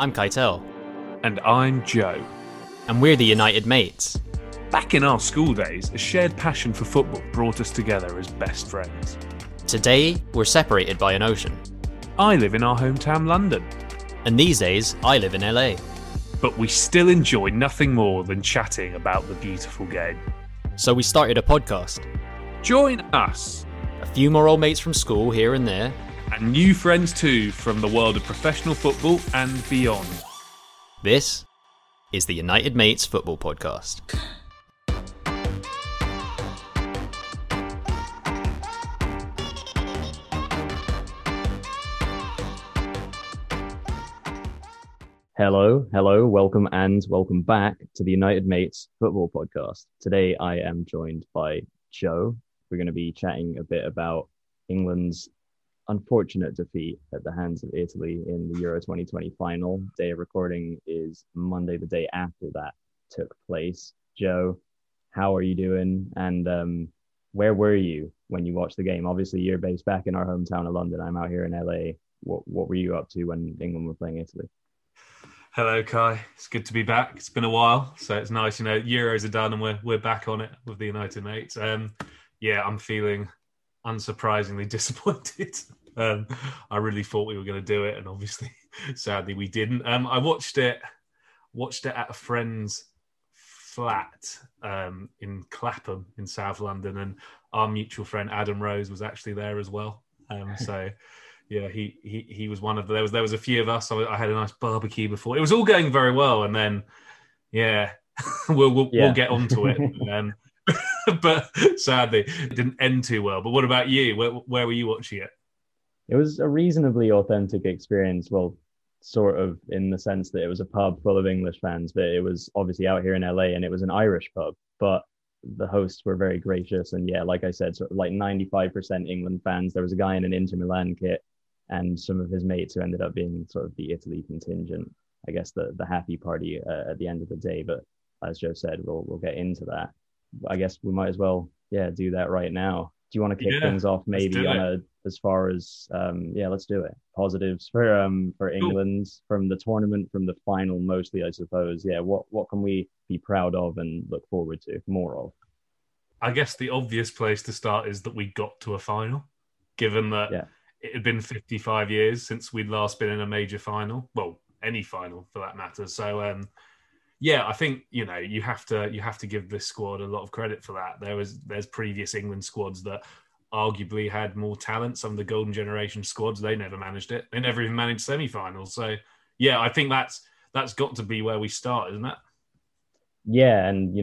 I'm Keitel. And I'm Joe. And we're the United Mates. Back in our school days, a shared passion for football brought us together as best friends. Today, we're separated by an ocean. I live in our hometown, London. And these days, I live in LA. But we still enjoy nothing more than chatting about the beautiful game. So we started a podcast. Join us. A few more old mates from school here and there. And new friends too from the world of professional football and beyond. This is the United Mates Football Podcast. Hello, welcome and welcome back to the United Mates Football Podcast. Today I am joined by Joe. We're going to be chatting a bit about England's unfortunate defeat at the hands of Italy in the Euro 2020 final. Day of recording is Monday, the day after that took place. Joe, how are you doing? And where were you when you watched the game? Obviously, you're based back in our hometown of London. I'm out here in LA. What were you up to when England were playing Italy? Hello, Kai. It's good to be back. It's been a while, so it's nice. You know, Euros are done and we're back on it with the United Mates. Yeah, I'm feeling unsurprisingly disappointed. I really thought we were going to do it, and obviously, sadly, we didn't. I watched it at a friend's flat in Clapham in South London, and our mutual friend Adam Rose was actually there as well. So, yeah, he was one of the, there was a few of us. I had a nice barbecue before. It was all going very well, and then yeah, we'll get onto it. But sadly, it didn't end too well. But what about you? Where were you watching it? It was a reasonably authentic experience. Well, sort of, in the sense that it was a pub full of English fans, but it was obviously out here in LA and it was an Irish pub. But the hosts were very gracious. And yeah, like I said, sort of like 95% England fans. There was a guy in an Inter Milan kit and some of his mates who ended up being sort of the Italy contingent. I guess the happy party at the end of the day. But as Joe said, we'll get into that. I guess we might as well, do that right now. Do you want to kick things off maybe let's do it. Positives for England from the tournament, from the final mostly, I suppose. Yeah, what can we be proud of and look forward to more of? I guess the obvious place to start is that we got to a final, given that it had been 55 years since we'd last been in a major final. Well, any final for that matter. So, yeah, I think you have to give this squad a lot of credit for that. There's previous England squads that arguably had more talent. Some of the golden generation squads, they never managed it. They never even managed semi-finals. So yeah, I think that's got to be where we start, isn't it? Yeah, and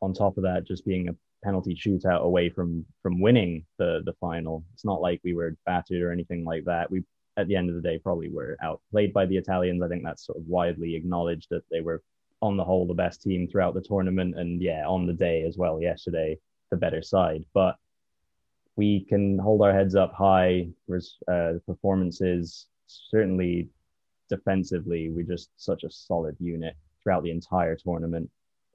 on top of that, just being a penalty shootout away from winning the final. It's not like we were battered or anything like that. We, at the end of the day, probably were outplayed by the Italians. I think that's sort of widely acknowledged that they were, on the whole, the best team throughout the tournament. And yeah, on the day as well, yesterday, the better side. But we can hold our heads up high. The performances, certainly defensively, we're just such a solid unit throughout the entire tournament.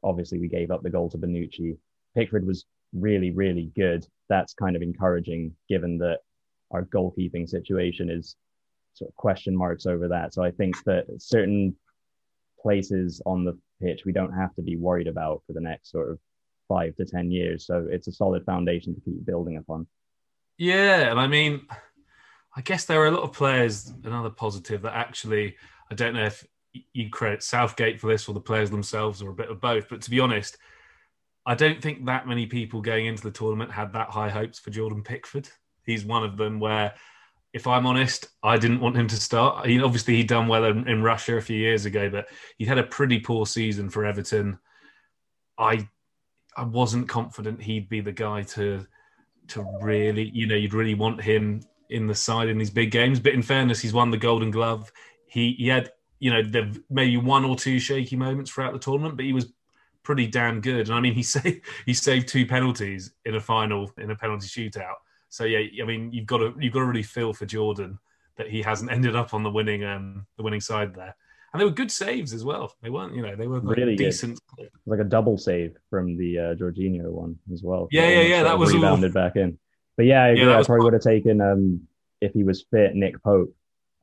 Obviously, we gave up the goal to Bonucci. Pickford was really, really good. That's kind of encouraging, given that our goalkeeping situation is sort of question marks over that. So I think that certain places on the pitch we don't have to be worried about for the next sort of 5 to 10 years. So it's a solid foundation to keep building upon. Yeah, and I mean, I guess there are a lot of players, another positive that actually, I don't know if you credit Southgate for this or the players themselves or a bit of both, but to be honest, I don't think that many people going into the tournament had that high hopes for Jordan Pickford. He's one of them where, if I'm honest, I didn't want him to start. Obviously, he'd done well in Russia a few years ago, but he'd had a pretty poor season for Everton. I wasn't confident he'd be the guy to really, you'd really want him in the side in these big games. But in fairness, he's won the Golden Glove. He had, the maybe one or two shaky moments throughout the tournament, but he was pretty damn good. And I mean, he saved two penalties in a final, in a penalty shootout. So yeah, I mean, you've got to really feel for Jordan that he hasn't ended up on the winning side there. And they were good saves as well. They weren't, they were like really decent. Good. Like a double save from the Jorginho one as well. Yeah, that was rebounded back in. But yeah, I agree. I probably would have taken if he was fit, Nick Pope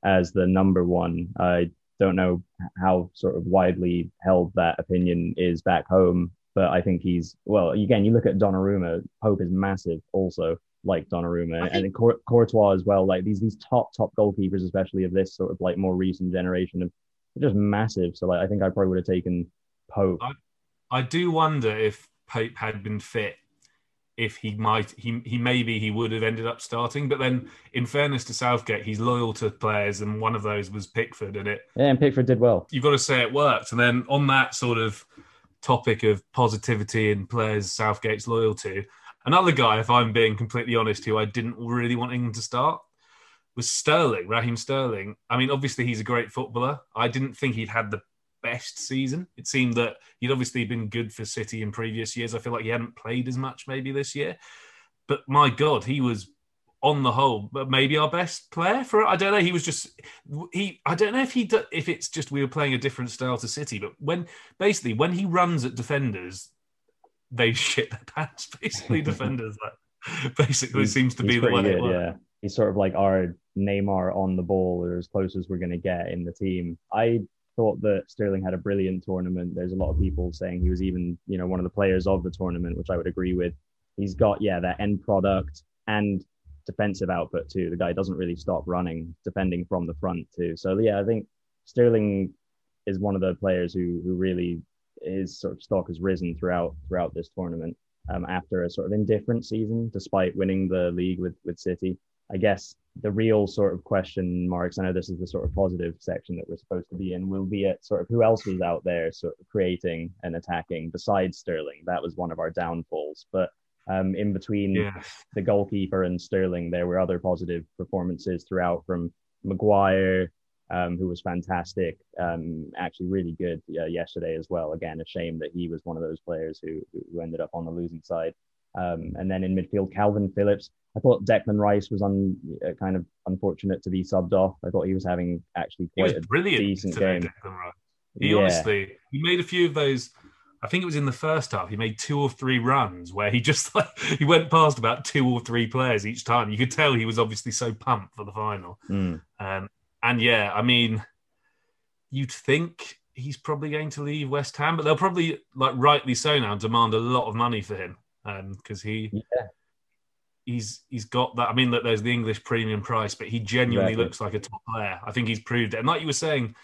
as the number one. I don't know how sort of widely held that opinion is back home, but I think he's, well, again, you look at Donnarumma, Pope is massive also, like Donnarumma, and Courtois as well, like these top goalkeepers, especially of this sort of like more recent generation, of just massive. So like, I think I probably would have taken Pope. I do wonder if Pope had been fit, if he would have ended up starting. But then, in fairness to Southgate, he's loyal to players, and one of those was Pickford, and and Pickford did well. You've got to say it worked. And then on that sort of topic of positivity and players Southgate's loyal to, another guy, if I'm being completely honest, who I didn't really want England to start was Sterling, Raheem Sterling. I mean, obviously he's a great footballer. I didn't think he'd had the best season. It seemed that he'd obviously been good for City in previous years. I feel like he hadn't played as much maybe this year. But my God, he was on the whole maybe our best player for it. I don't know. He was just... I don't know if it's just we were playing a different style to City, but when he runs at defenders, they shit their pants, basically. Defenders. Like, basically seems to be the way it works. Yeah. He's sort of like our Neymar on the ball, or as close as we're going to get in the team. I thought that Sterling had a brilliant tournament. There's a lot of people saying he was even, one of the players of the tournament, which I would agree with. He's got, that end product and defensive output too. The guy doesn't really stop running, defending from the front too. So I think Sterling is one of the players who really, his sort of stock has risen throughout this tournament, after a sort of indifferent season, despite winning the league with City. I guess the real sort of question marks, I know this is the sort of positive section that we're supposed to be in, will be at sort of who else was out there sort of creating and attacking besides Sterling. That was one of our downfalls. But in between the goalkeeper and Sterling, there were other positive performances throughout from Maguire, who was fantastic, actually really good yesterday as well. Again, a shame that he was one of those players who ended up on the losing side. And then in midfield, Calvin Phillips. I thought Declan Rice was kind of unfortunate to be subbed off. I thought he was having actually quite a decent today, game. Declan Rice. He made a few of those. I think it was in the first half. He made 2 or 3 runs where he just he went past about 2 or 3 players each time. You could tell he was obviously so pumped for the final. You'd think he's probably going to leave West Ham, but they'll probably, like rightly so now, demand a lot of money for him. Because he's got that. I mean, look, there's the English premium price, but he genuinely looks like a top player. I think he's proved it. And like you were saying,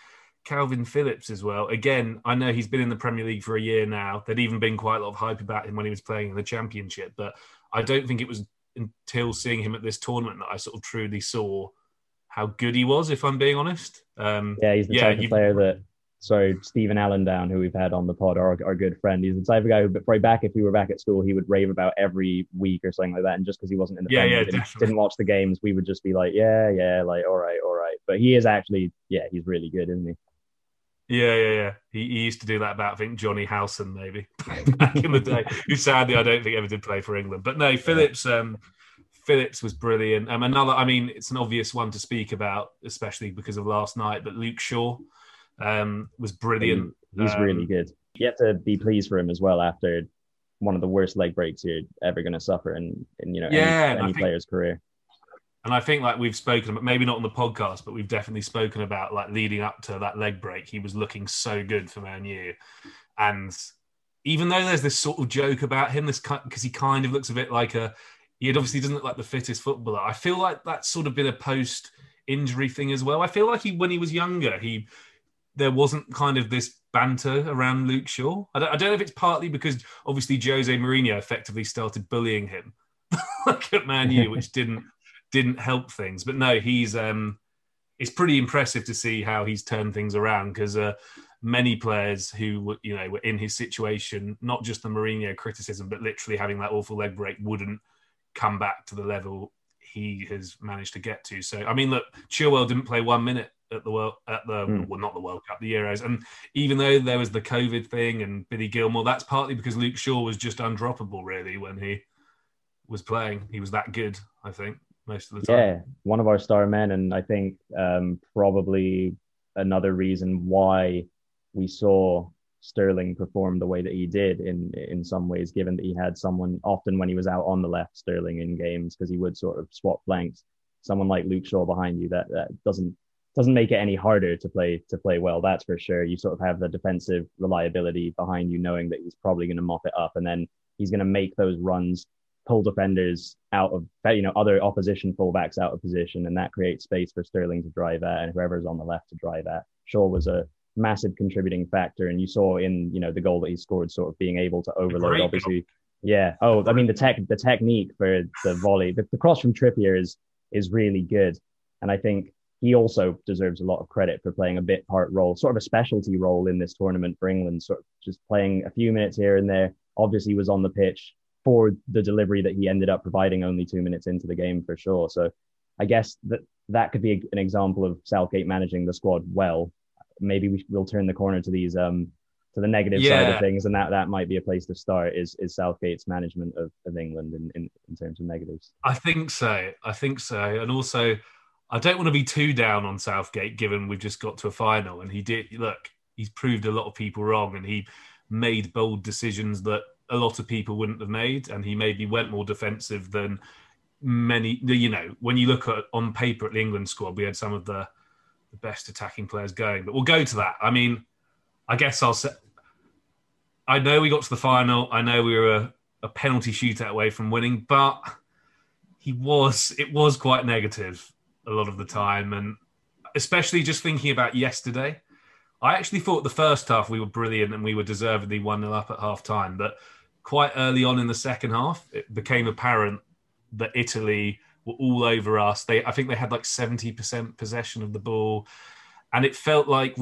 Calvin Phillips as well. Again, I know he's been in the Premier League for a year now. There'd even been quite a lot of hype about him when he was playing in the Championship. But I don't think it was until seeing him at this tournament that I sort of truly saw how good he was, if I'm being honest. He's the type of player that... So Stephen Allendown, who we've had on the pod, our good friend, he's the type of guy who, probably back if we were back at school, he would rave about every week or something like that. And just because he wasn't in the family, didn't watch the games, we would just be like, all right. But he is actually, he's really good, isn't he? Yeah. He used to do that about, I think, Johnny Howson, maybe, back in the day, who sadly I don't think ever did play for England. But no, Phillips was brilliant. It's an obvious one to speak about, especially because of last night, but Luke Shaw was brilliant. He's really good. You have to be pleased for him as well after one of the worst leg breaks you're ever going to suffer in any player's career. And I think like we've spoken, but maybe not on the podcast, but we've definitely spoken about like leading up to that leg break, he was looking so good for Man U. And even though there's this sort of joke about him, because he kind of looks a bit like he obviously doesn't look like the fittest footballer. I feel like that's sort of been a post-injury thing as well. I feel like when he was younger, there wasn't kind of this banter around Luke Shaw. I don't know if it's partly because obviously Jose Mourinho effectively started bullying him at Man U, which didn't help things. But no, he's it's pretty impressive to see how he's turned things around, because many players who were in his situation, not just the Mourinho criticism, but literally having that awful leg break, wouldn't come back to the level he has managed to get to. So look, Chilwell didn't play 1 minute at the Euros. And even though there was the COVID thing and Billy Gilmore, that's partly because Luke Shaw was just undroppable, really, when he was playing. He was that good, I think, most of the time. Yeah, one of our star men, and I think probably another reason why we saw Sterling perform the way that he did in some ways, given that he had someone, often when he was out on the left, Sterling in games, because he would sort of swap flanks. Someone like Luke Shaw behind you, that doesn't doesn't make it any harder to play well, that's for sure. You sort of have the defensive reliability behind you, knowing that he's probably going to mop it up, and then he's going to make those runs, pull defenders out of, other opposition fullbacks out of position, and that creates space for Sterling to drive at and whoever's on the left to drive at. Shaw was a massive contributing factor, and you saw in the goal that he scored, sort of being able to overload, obviously. Yeah. Oh, I mean, the technique for the volley, the cross from Trippier is really good, and I think he also deserves a lot of credit for playing a bit part role, sort of a specialty role in this tournament for England, sort of just playing a few minutes here and there. Obviously was on the pitch for the delivery that he ended up providing only 2 minutes into the game, for sure. So I guess that could be an example of Southgate managing the squad well. Maybe we'll turn the corner to these to the negative side of things, and that might be a place to start is Southgate's management of England in terms of negatives. I think so. And also, I don't want to be too down on Southgate, given we've just got to a final. And he did, look, he's proved a lot of people wrong, and he made bold decisions that a lot of people wouldn't have made. And he maybe went more defensive than many, when you look at on paper at the England squad, we had some of the best attacking players going, but we'll go to that. I mean, I guess I'll say, I know we got to the final. I know we were a penalty shootout away from winning, but it was quite negative a lot of the time, and especially just thinking about yesterday. I actually thought the first half we were brilliant and we were deservedly 1-0 up at half time, but quite early on in the second half, it became apparent that Italy were all over us. I think they had like 70% possession of the ball, and it felt like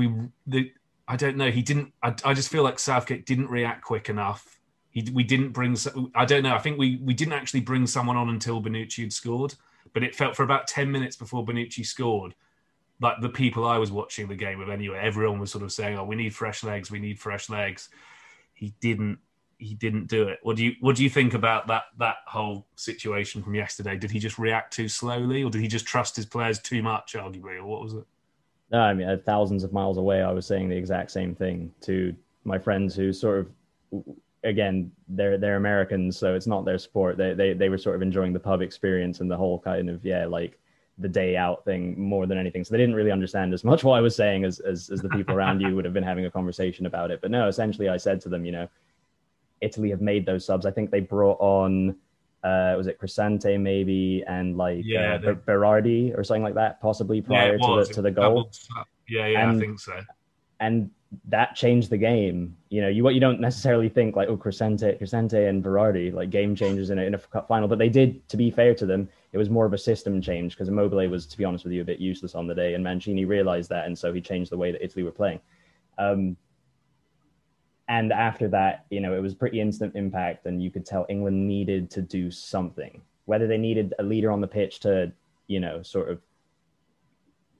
I just feel like Southgate didn't react quick enough. I think we didn't actually bring someone on until Bonucci had scored. But it felt for about 10 minutes before Bonucci scored, like the people I was watching the game with anyway, everyone was sort of saying, "Oh, we need fresh legs. We need fresh legs." He didn't do it. What do you think about that whole situation from yesterday? Did he just react too slowly, or did he just trust his players too much, arguably, or what was it? No, I mean, thousands of miles away, I was saying the exact same thing to my friends who sort of, again, they're Americans, so it's not their sport. They were sort of enjoying the pub experience and the whole kind of, like the day out thing more than anything. So they didn't really understand as much what I was saying as the people around you would have been having a conversation about it. But no, essentially I said to them, Italy have made those subs. I think they brought on, was it Cristante maybe? And Berardi or something like that, possibly prior to the goal. Yeah, I think so. And that changed the game. You don't necessarily think like, oh, Cristante and Verratti, like game changers in a cup final, but they did, to be fair to them. It was more of a system change because Immobile was, to be honest with you, a bit useless on the day, and Mancini realized that, and so he changed the way that Italy were playing. And after that, it was pretty instant impact, and you could tell England needed to do something, whether they needed a leader on the pitch to, sort of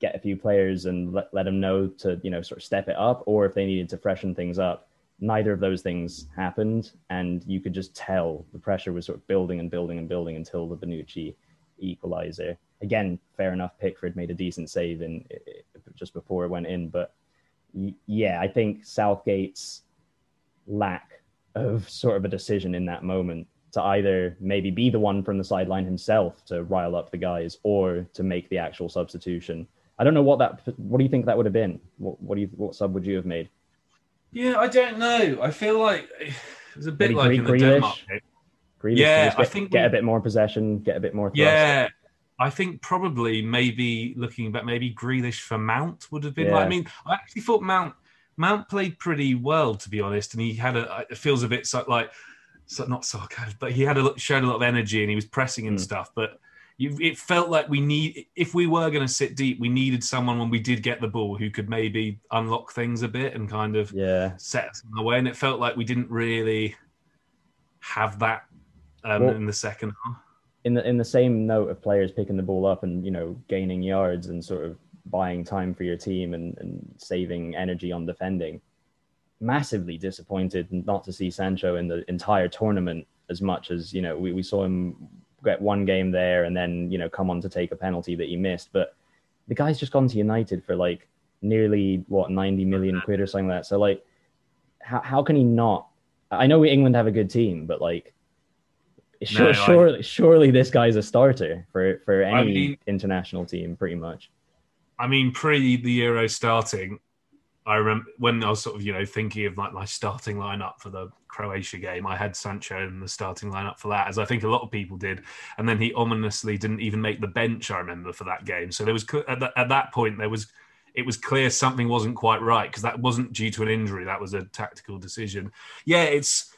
get a few players and let them know to, sort of step it up, or if they needed to freshen things up. Neither of those things happened, and you could just tell the pressure was sort of building and building and building until the Bonucci equaliser. Again, fair enough, Pickford made a decent save in just before it went in, but I think Southgate's lack of sort of a decision in that moment to either maybe be the one from the sideline himself to rile up the guys, or to make the actual substitution. I don't know what do you think that would have been? What sub would you have made? Yeah, I don't know. I feel like it was a bit maybe like Grealish. In the Denmark game. I think a bit more possession, get a bit more thrust. Yeah, I think probably maybe looking back, maybe Grealish for Mount would have been. Yeah. Like, I mean, I actually thought Mount played pretty well, to be honest, and he had it feels a bit not sarcastic, but he showed a lot of energy, and he was pressing and stuff, but. It felt like if we were going to sit deep, we needed someone when we did get the ball who could maybe unlock things a bit and kind of set us on the way. And it felt like we didn't really have that in the second half. In the same note of players picking the ball up and gaining yards and sort of buying time for your team and saving energy on defending. Massively disappointed not to see Sancho in the entire tournament as much as we saw him. Get one game there and then, come on to take a penalty that he missed. But the guy's just gone to United for like nearly, 90 million quid or something like that. So like, how can he not? I know England have a good team, but like, surely this guy's a starter for any international team, pretty much. I mean, pre the Euro starting, I remember when I was sort of, you know, thinking of like my starting lineup for the Croatia game, I had Sancho in the starting lineup for that, as I think a lot of people did. And then he ominously didn't even make the bench, I remember, for that game. So there was, at that point, there was, it was clear something wasn't quite right, because that wasn't due to an injury. That was a tactical decision. Yeah, it's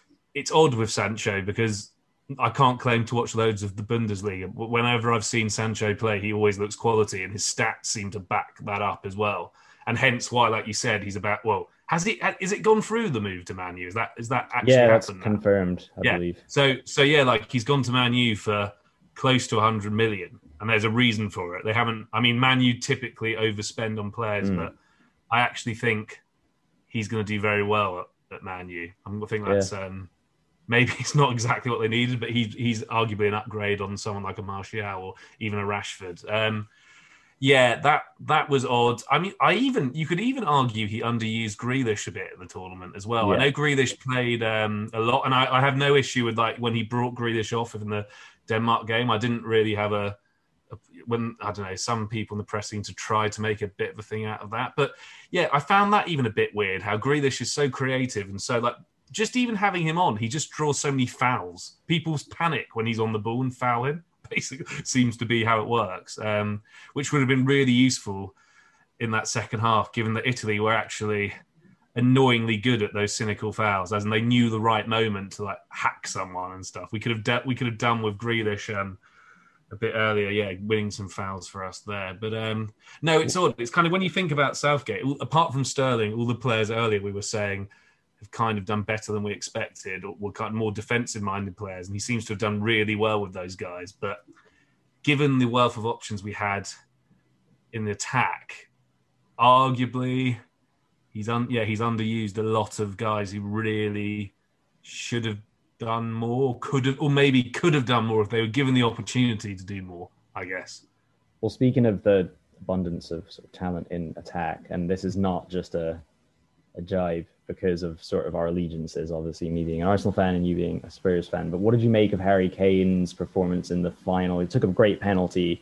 odd with Sancho, because I can't claim to watch loads of the Bundesliga. Whenever I've seen Sancho play, he always looks quality, and his stats seem to back that up as well. And hence why, like you said, he's about, well, is it gone through the move to Man U? Is that actually happened? Yeah, that's confirmed, I believe. So yeah, like he's gone to Man U for close to 100 million, and there's a reason for it. They haven't, I mean, Man U typically overspend on players, but I actually think he's going to do very well at Man U. I think that's, maybe it's not exactly what they needed, but he's arguably an upgrade on someone like a Martial or even a Rashford. Yeah, that was odd. I mean, you could even argue he underused Grealish a bit in the tournament as well. Yeah. I know Grealish played a lot, and I have no issue with like when he brought Grealish off in the Denmark game. I didn't really have some people in the press seem to try to make a bit of a thing out of that. But yeah, I found that even a bit weird how Grealish is so creative, and so like just even having him on, he just draws so many fouls. People panic when he's on the ball and foul him. Basically, seems to be how it works, which would have been really useful in that second half, given that Italy were actually annoyingly good at those cynical fouls, as in they knew the right moment to like hack someone and stuff. We could have done with Grealish a bit earlier, yeah, winning some fouls for us there. But no, it's odd. It's kind of when you think about Southgate, apart from Sterling, all the players earlier we were saying have kind of done better than we expected, or were kind of more defensive-minded players, and he seems to have done really well with those guys. But given the wealth of options we had in the attack, arguably he's underused a lot of guys who really should have done more, could have done more if they were given the opportunity to do more, I guess. Well, speaking of the abundance of sort of talent in attack, and this is not just a jibe, because of sort of our allegiances, obviously me being an Arsenal fan and you being a Spurs fan. But what did you make of Harry Kane's performance in the final? He took a great penalty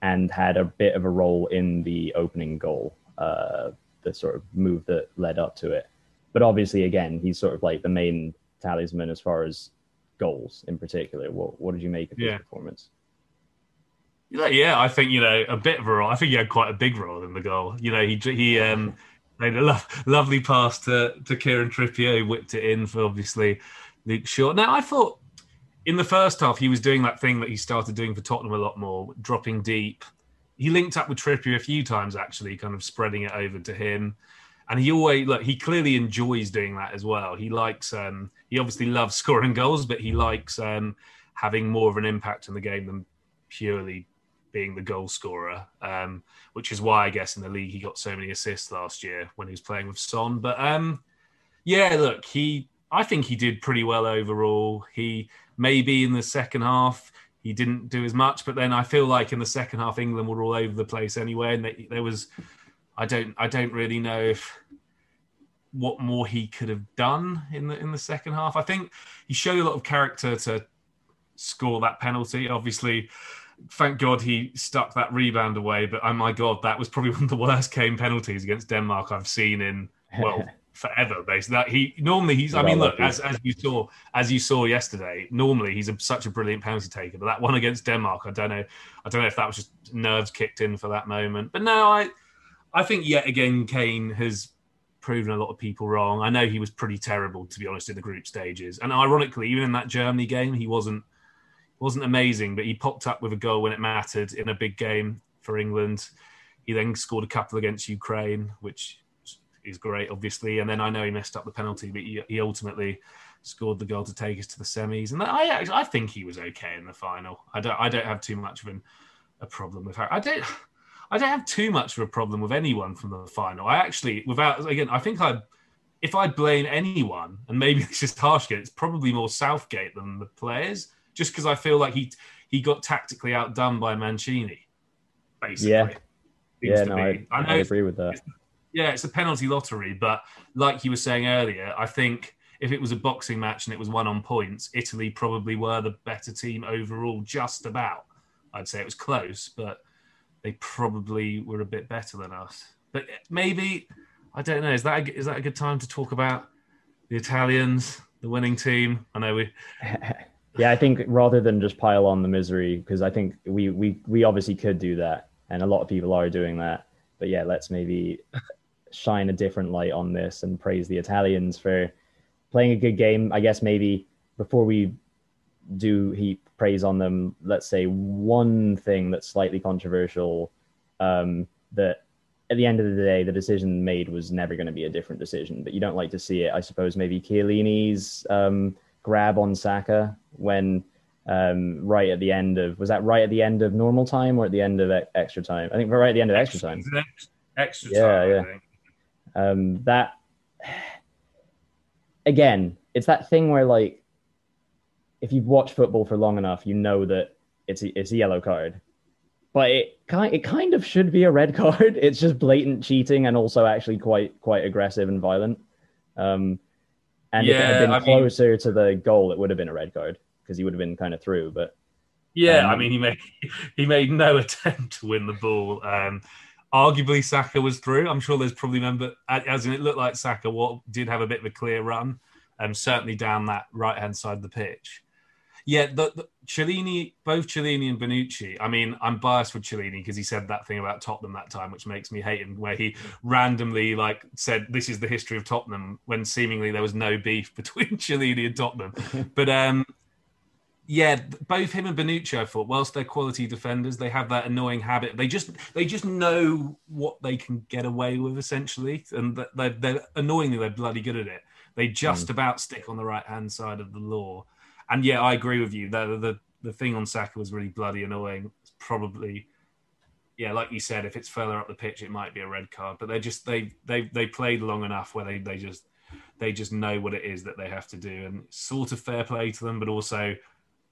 and had a bit of a role in the opening goal, the sort of move that led up to it. But obviously, again, he's sort of like the main talisman as far as goals in particular. What did you make of his performance? Yeah, I think, you know, a bit of a role. I think he had quite a big role in the goal. You know, he made a lovely pass to Kieran Trippier, whipped it in for, obviously, Luke Shaw. Now, I thought in the first half he was doing that thing that he started doing for Tottenham a lot more, dropping deep. He linked up with Trippier a few times, actually, kind of spreading it over to him. And he clearly enjoys doing that as well. He likes, he obviously loves scoring goals, but he likes having more of an impact in the game than purely being the goal scorer, which is why I guess in the league he got so many assists last year when he was playing with Son. But yeah, look, I think he did pretty well overall. He maybe in the second half he didn't do as much, but then I feel like in the second half England were all over the place anyway, and there was I don't really know what more he could have done in the second half. I think he showed a lot of character to score that penalty. Obviously, thank God he stuck that rebound away. But, oh, my God, that was probably one of the worst Kane penalties against Denmark I've seen in, well, forever, basically. As you saw yesterday, normally he's such a brilliant penalty taker. But that one against Denmark, I don't know if that was just nerves kicked in for that moment. But, no, I think, yet again, Kane has proven a lot of people wrong. I know he was pretty terrible, to be honest, in the group stages. And, ironically, even in that Germany game, he wasn't amazing, but he popped up with a goal when it mattered in a big game for England. He then scored a couple against Ukraine, which is great, obviously. And then I know he messed up the penalty, but he ultimately scored the goal to take us to the semis. And I think he was okay in the final. I don't have too much of a problem with her. I don't have too much of a problem with anyone from the final. I actually, if I blame anyone, and maybe this is harsh, it's probably more Southgate than the players. Just because I feel like he got tactically outdone by Mancini, basically. I agree with that. It's a penalty lottery, but like you were saying earlier, I think if it was a boxing match and it was won on points, Italy probably were the better team overall, just about. I'd say it was close, but they probably were a bit better than us. But maybe, I don't know, is that a good time to talk about the Italians, the winning team? I know we... Yeah, I think rather than just pile on the misery, because I think we obviously could do that, and a lot of people are doing that. But yeah, let's maybe shine a different light on this and praise the Italians for playing a good game. I guess maybe before we do heap praise on them, let's say one thing that's slightly controversial, that at the end of the day, the decision made was never going to be a different decision, but you don't like to see it. I suppose maybe Chiellini's... grab on Saka when right at the end of normal time or at the end of extra time? I think right at the end of extra time. Extra time. Yeah. That again, it's that thing where, like, if you've watched football for long enough, you know that it's a yellow card, but it kind of should be a red card. It's just blatant cheating and also actually quite aggressive and violent. And yeah, if it had been closer to the goal, it would have been a red card because he would have been kind of through. But yeah, he made no attempt to win the ball. Arguably, Saka was through. I'm sure there's probably member, as in it looked like Saka did have a bit of a clear run, certainly down that right hand side of the pitch. Yeah, both Cellini and Bonucci. I mean, I'm biased with Cellini because he said that thing about Tottenham that time, which makes me hate him, where he randomly said, this is the history of Tottenham, when seemingly there was no beef between Cellini and Tottenham. But yeah, both him and Bonucci, I thought, whilst they're quality defenders, they have that annoying habit. They just know what they can get away with, essentially. And they're bloody good at it. They just about stick on the right-hand side of the law. And yeah, I agree with you. The thing on Saka was really bloody annoying. It's probably, yeah, like you said, if it's further up the pitch, it might be a red card. But they played long enough where they just know what it is that they have to do, and sort of fair play to them, but also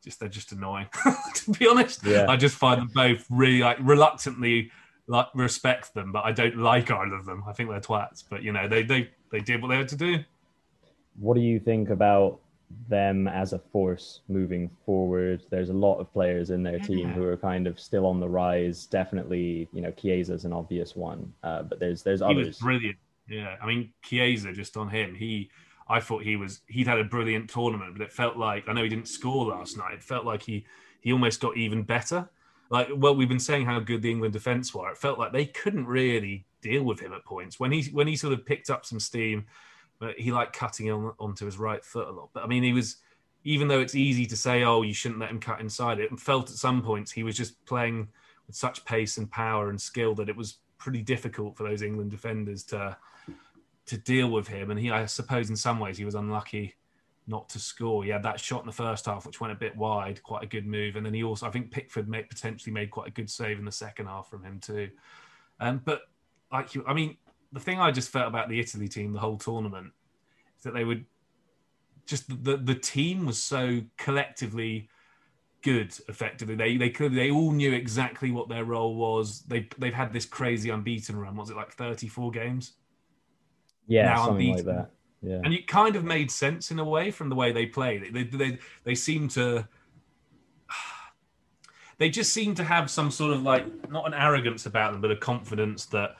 just they're just annoying. To be honest, yeah. I just find them both really reluctantly respect them, but I don't like either of them. I think they're twats, but you know they did what they had to do. What do you think about them as a force moving forward? There's a lot of players in their team who are kind of still on the rise. Definitely, you know, Chiesa's an obvious one, but there's others. He was brilliant. Yeah, I mean, Chiesa, just on him, he'd had a brilliant tournament, but it felt like, I know he didn't score last night, it felt like he almost got even better. Like, well, we've been saying how good the England defence were. It felt like they couldn't really deal with him at points when he sort of picked up some steam. But he liked cutting onto his right foot a lot. But I mean, he was, even though it's easy to say, oh, you shouldn't let him cut inside, it felt at some points he was just playing with such pace and power and skill that it was pretty difficult for those England defenders to deal with him. And he, I suppose, in some ways, he was unlucky not to score. He had that shot in the first half, which went a bit wide, quite a good move. And then he also, I think Pickford potentially made quite a good save in the second half from him too. But the thing I just felt about the Italy team the whole tournament is that they would just, the team was so collectively good, effectively. They all knew exactly what their role was. They've had this crazy unbeaten run. Was it like 34 games? Yeah, now something unbeaten. Like that. Yeah. And it kind of made sense in a way from the way they played. They seemed to... They just seemed to have some sort of, like, not an arrogance about them, but a confidence that...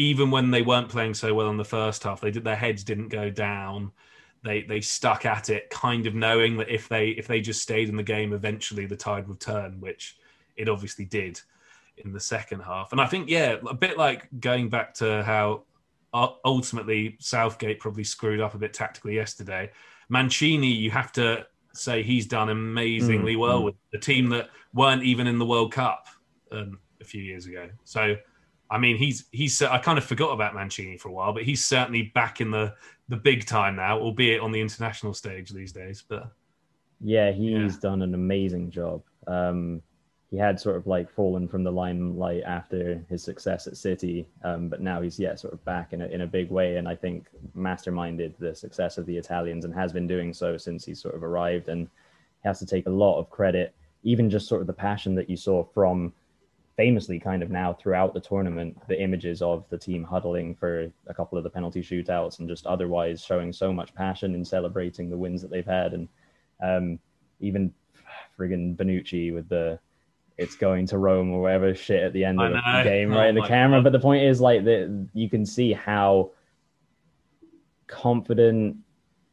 Even when they weren't playing so well in the first half, their heads didn't go down. They stuck at it, kind of knowing that if they just stayed in the game, eventually the tide would turn, which it obviously did in the second half. And I think, yeah, a bit like going back to how ultimately Southgate probably screwed up a bit tactically yesterday. Mancini, you have to say he's done amazingly well with the team that weren't even in the World Cup a few years ago. So... I mean, he's. I kind of forgot about Mancini for a while, but he's certainly back in the big time now, albeit on the international stage these days. But yeah, he's done an amazing job. He had sort of like fallen from the limelight after his success at City, but now he's sort of back in a big way, and I think masterminded the success of the Italians and has been doing so since he's sort of arrived, and has to take a lot of credit, even just sort of the passion that you saw from. Famously kind of now throughout the tournament, the images of the team huddling for a couple of the penalty shootouts and just otherwise showing so much passion in celebrating the wins that they've had. And even friggin' Bonucci with the it's going to Rome or whatever shit at the end of the game, right in the camera. God. But the point is, like, that you can see how confident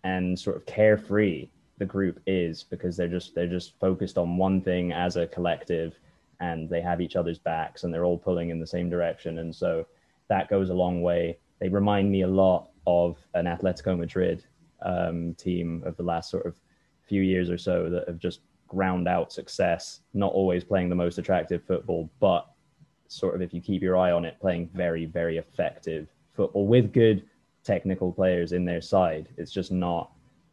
and sort of carefree the group is, because they're just focused on one thing as a collective, and they have each other's backs, and they're all pulling in the same direction. And so that goes a long way. They remind me a lot of an Atletico Madrid team of the last sort of few years or so that have just ground out success, not always playing the most attractive football, but sort of, if you keep your eye on it, playing very, very effective football with good technical players in their side. It's just not,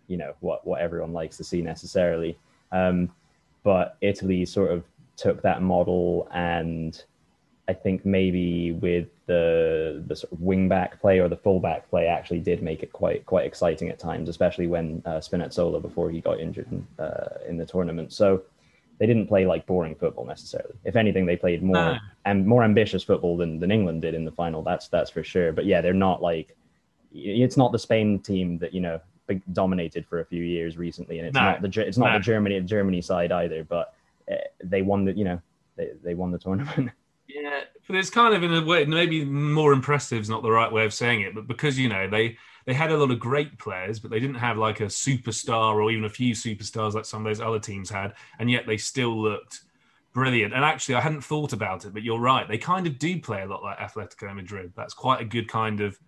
you know, what everyone likes to see necessarily. But Italy sort of took that model, and I think maybe with the sort of wing back play or the full back play actually did make it quite exciting at times, especially when Spinazzola, before he got injured in the tournament. So they didn't play like boring football necessarily. If anything, they played more ambitious football than England did in the final. That's for sure. But yeah, they're not like, it's not the Spain team that, you know, dominated for a few years recently, and it's not the Germany side either. But they won the, you know, they won the tournament. Yeah, but it's kind of, in a way, maybe more impressive is not the right way of saying it, but because, you know, they had a lot of great players, but they didn't have like a superstar or even a few superstars like some of those other teams had, and yet they still looked brilliant. And actually, I hadn't thought about it, but you're right. They kind of do play a lot like Atletico Madrid. That's quite a good kind of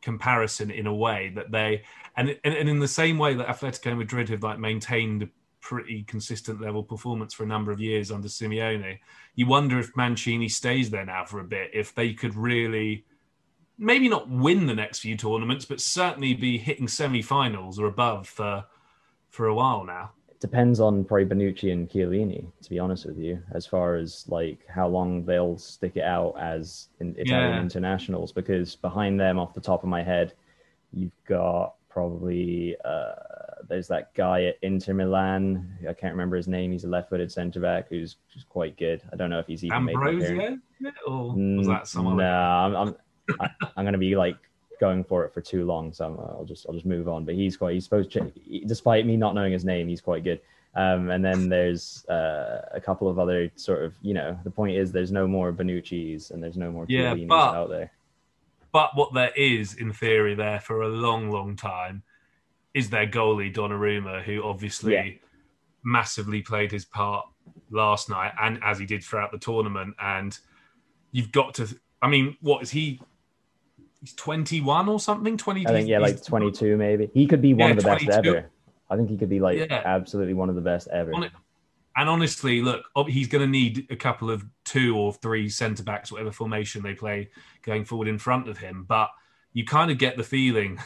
comparison in a way, that they, and in the same way that Atletico Madrid have like maintained pretty consistent level performance for a number of years under Simeone. You wonder if Mancini stays there now for a bit, if they could really, maybe not win the next few tournaments, but certainly be hitting semi-finals or above for a while now. It depends on probably Bonucci and Chiellini, to be honest with you, as far as like how long they'll stick it out as Italian internationals, because behind them, off the top of my head, you've got probably... there's that guy at Inter Milan. I can't remember his name. He's a left-footed centre-back who's quite good. I don't know if he's even Ambrosio? Made or was that someone? No, I'm going to be like going for it for too long, so I'll just move on. But he's supposed to, despite me not knowing his name, he's quite good. And then there's a couple of other sort of, you know, the point is there's no more Bonucci's and there's no more Chiellinis out there. But what there is, in theory, there for a long, long time is their goalie, Donnarumma, who obviously massively played his part last night, and as he did throughout the tournament. And you've got to... I mean, what is he? He's 21 or something? 22? I think, like 22 maybe. He could be one of the 22. Best ever. I think he could be, like, absolutely one of the best ever. And honestly, look, he's going to need a couple of 2 or 3 centre-backs, whatever formation they play, going forward in front of him. But you kind of get the feeling...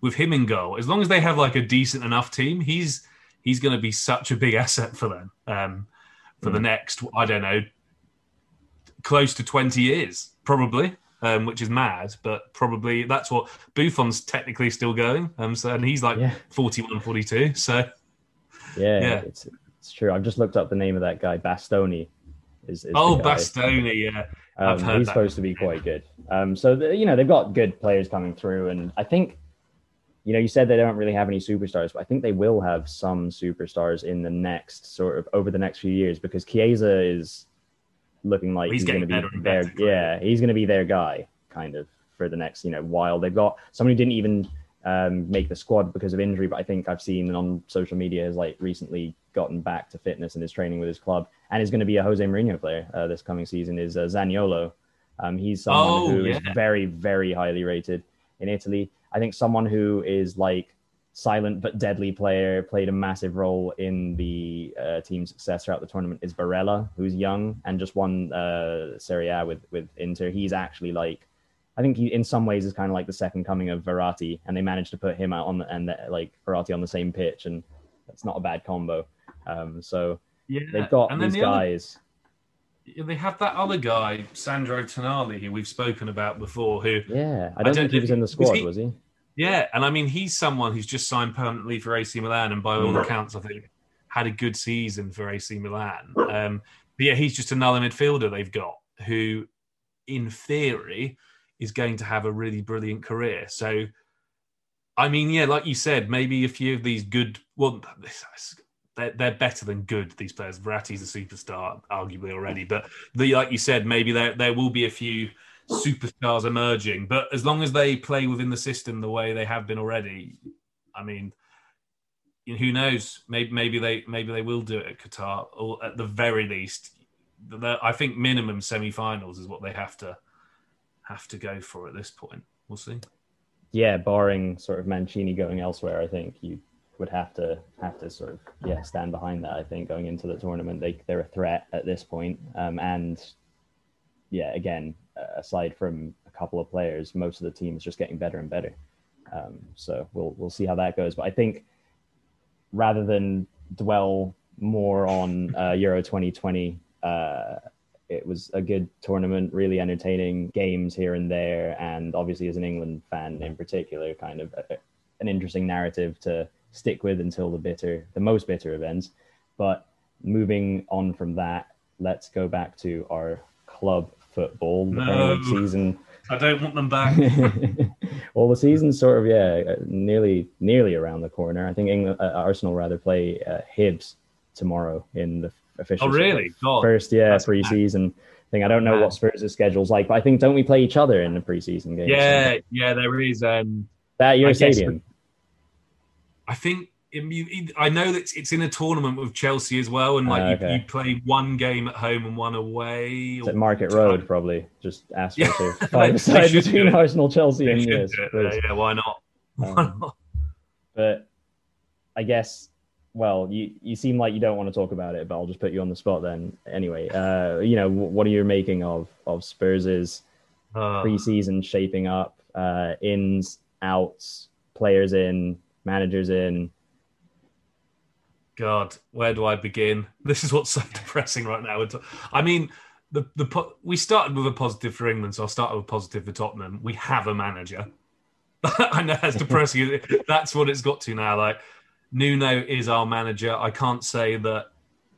with him in goal, as long as they have like a decent enough team, he's going to be such a big asset for them for the next, I don't know, close to 20 years, probably, which is mad, but probably that's what Buffon's technically still going. So, and he's like 41, 42. So, yeah. It's true. I've just looked up the name of that guy, Bastoni. Bastoni, yeah. I've heard he's supposed to be quite good. So, you know, they've got good players coming through, and I think... You know, you said they don't really have any superstars, but I think they will have some superstars in the next sort of over the next few years, because Chiesa is looking like he's going to be their he's going to be their guy kind of for the next, you know, while. They've got someone who didn't even make the squad because of injury, but I think I've seen on social media has like recently gotten back to fitness and is training with his club, and is going to be a Jose Mourinho player this coming season. Is Zaniolo? He's someone who is very, very highly rated in Italy. I think someone who is like silent but deadly player, played a massive role in the team's success throughout the tournament, is Barella, who's young and just won Serie A with Inter. He's actually like, I think he in some ways is kind of like the second coming of Verratti, and they managed to put him out on like Verratti on the same pitch, and that's not a bad combo. So they've got these guys. They have that other guy, Sandro Tonali, who we've spoken about before, who... Yeah, I don't think he was in the squad, was he? Yeah, and I mean, he's someone who's just signed permanently for AC Milan, and by all accounts, I think, had a good season for AC Milan. But yeah, he's just another midfielder they've got, who, in theory, is going to have a really brilliant career. So, I mean, yeah, like you said, maybe a few of these good... Well, they're better than good, these players. Verratti's a superstar, arguably, already. But like you said, maybe there will be a few superstars emerging. But as long as they play within the system the way they have been already, I mean, who knows? Maybe they will do it at Qatar, or at the very least, I think minimum semi-finals is what they have to go for at this point. We'll see. Yeah, barring sort of Mancini going elsewhere, I think you would have to sort of stand behind that. I think going into the tournament, they're a threat at this point. Again, aside from a couple of players, most of the team is just getting better and better. So we'll see how that goes. But I think rather than dwell more on Euro 2020, it was a good tournament, really entertaining games here and there. And obviously as an England fan in particular, kind of an interesting narrative to stick with until the most bitter events. But moving on from that, let's go back to our club football. No, season. I don't want them back. Well, the season's sort of, nearly around the corner. I think Arsenal rather play Hibs tomorrow in the official. Oh, really? God. First, that's pre-season thing. I don't know what Spurs' schedule's like, but I think, don't we play each other in the pre-season game? Yeah, so. Yeah, there is. That your stadium? I think, I know that it's in a tournament with Chelsea as well, and you play one game at home and one away. It's at Market Road, probably. Just ask for 5-a-side between Arsenal, Chelsea, and US. Yeah, why not? But I guess, well, you seem like you don't want to talk about it, but I'll just put you on the spot then. Anyway, what are you making of Spurs' preseason shaping up? Ins, outs, players in, managers in. God, where do I begin? This is what's so depressing right now. I mean, we started with a positive for England, so I'll start with a positive for Tottenham. We have a manager. I know that's depressing. That's what it's got to now. Like, Nuno is our manager. I can't say that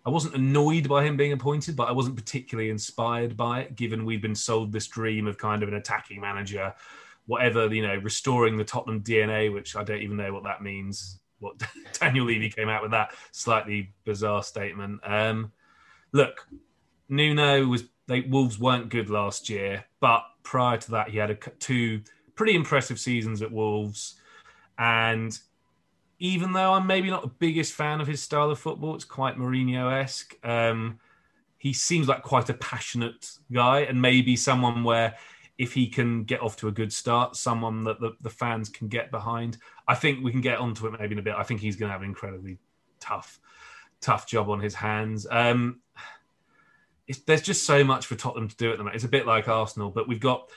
I wasn't annoyed by him being appointed, but I wasn't particularly inspired by it, given we've been sold this dream of kind of an attacking manager, whatever, restoring the Tottenham DNA, which I don't even know what that means. What Daniel Levy came out with, that slightly bizarre statement. Look, Nuno Wolves weren't good last year, but prior to that, he had two pretty impressive seasons at Wolves. And even though I'm maybe not the biggest fan of his style of football, it's quite Mourinho-esque. He seems like quite a passionate guy, and maybe someone where if he can get off to a good start, someone that the fans can get behind. I think we can get onto it maybe in a bit. I think he's going to have an incredibly tough job on his hands. There's just so much for Tottenham to do at the moment. It's a bit like Arsenal, but we've got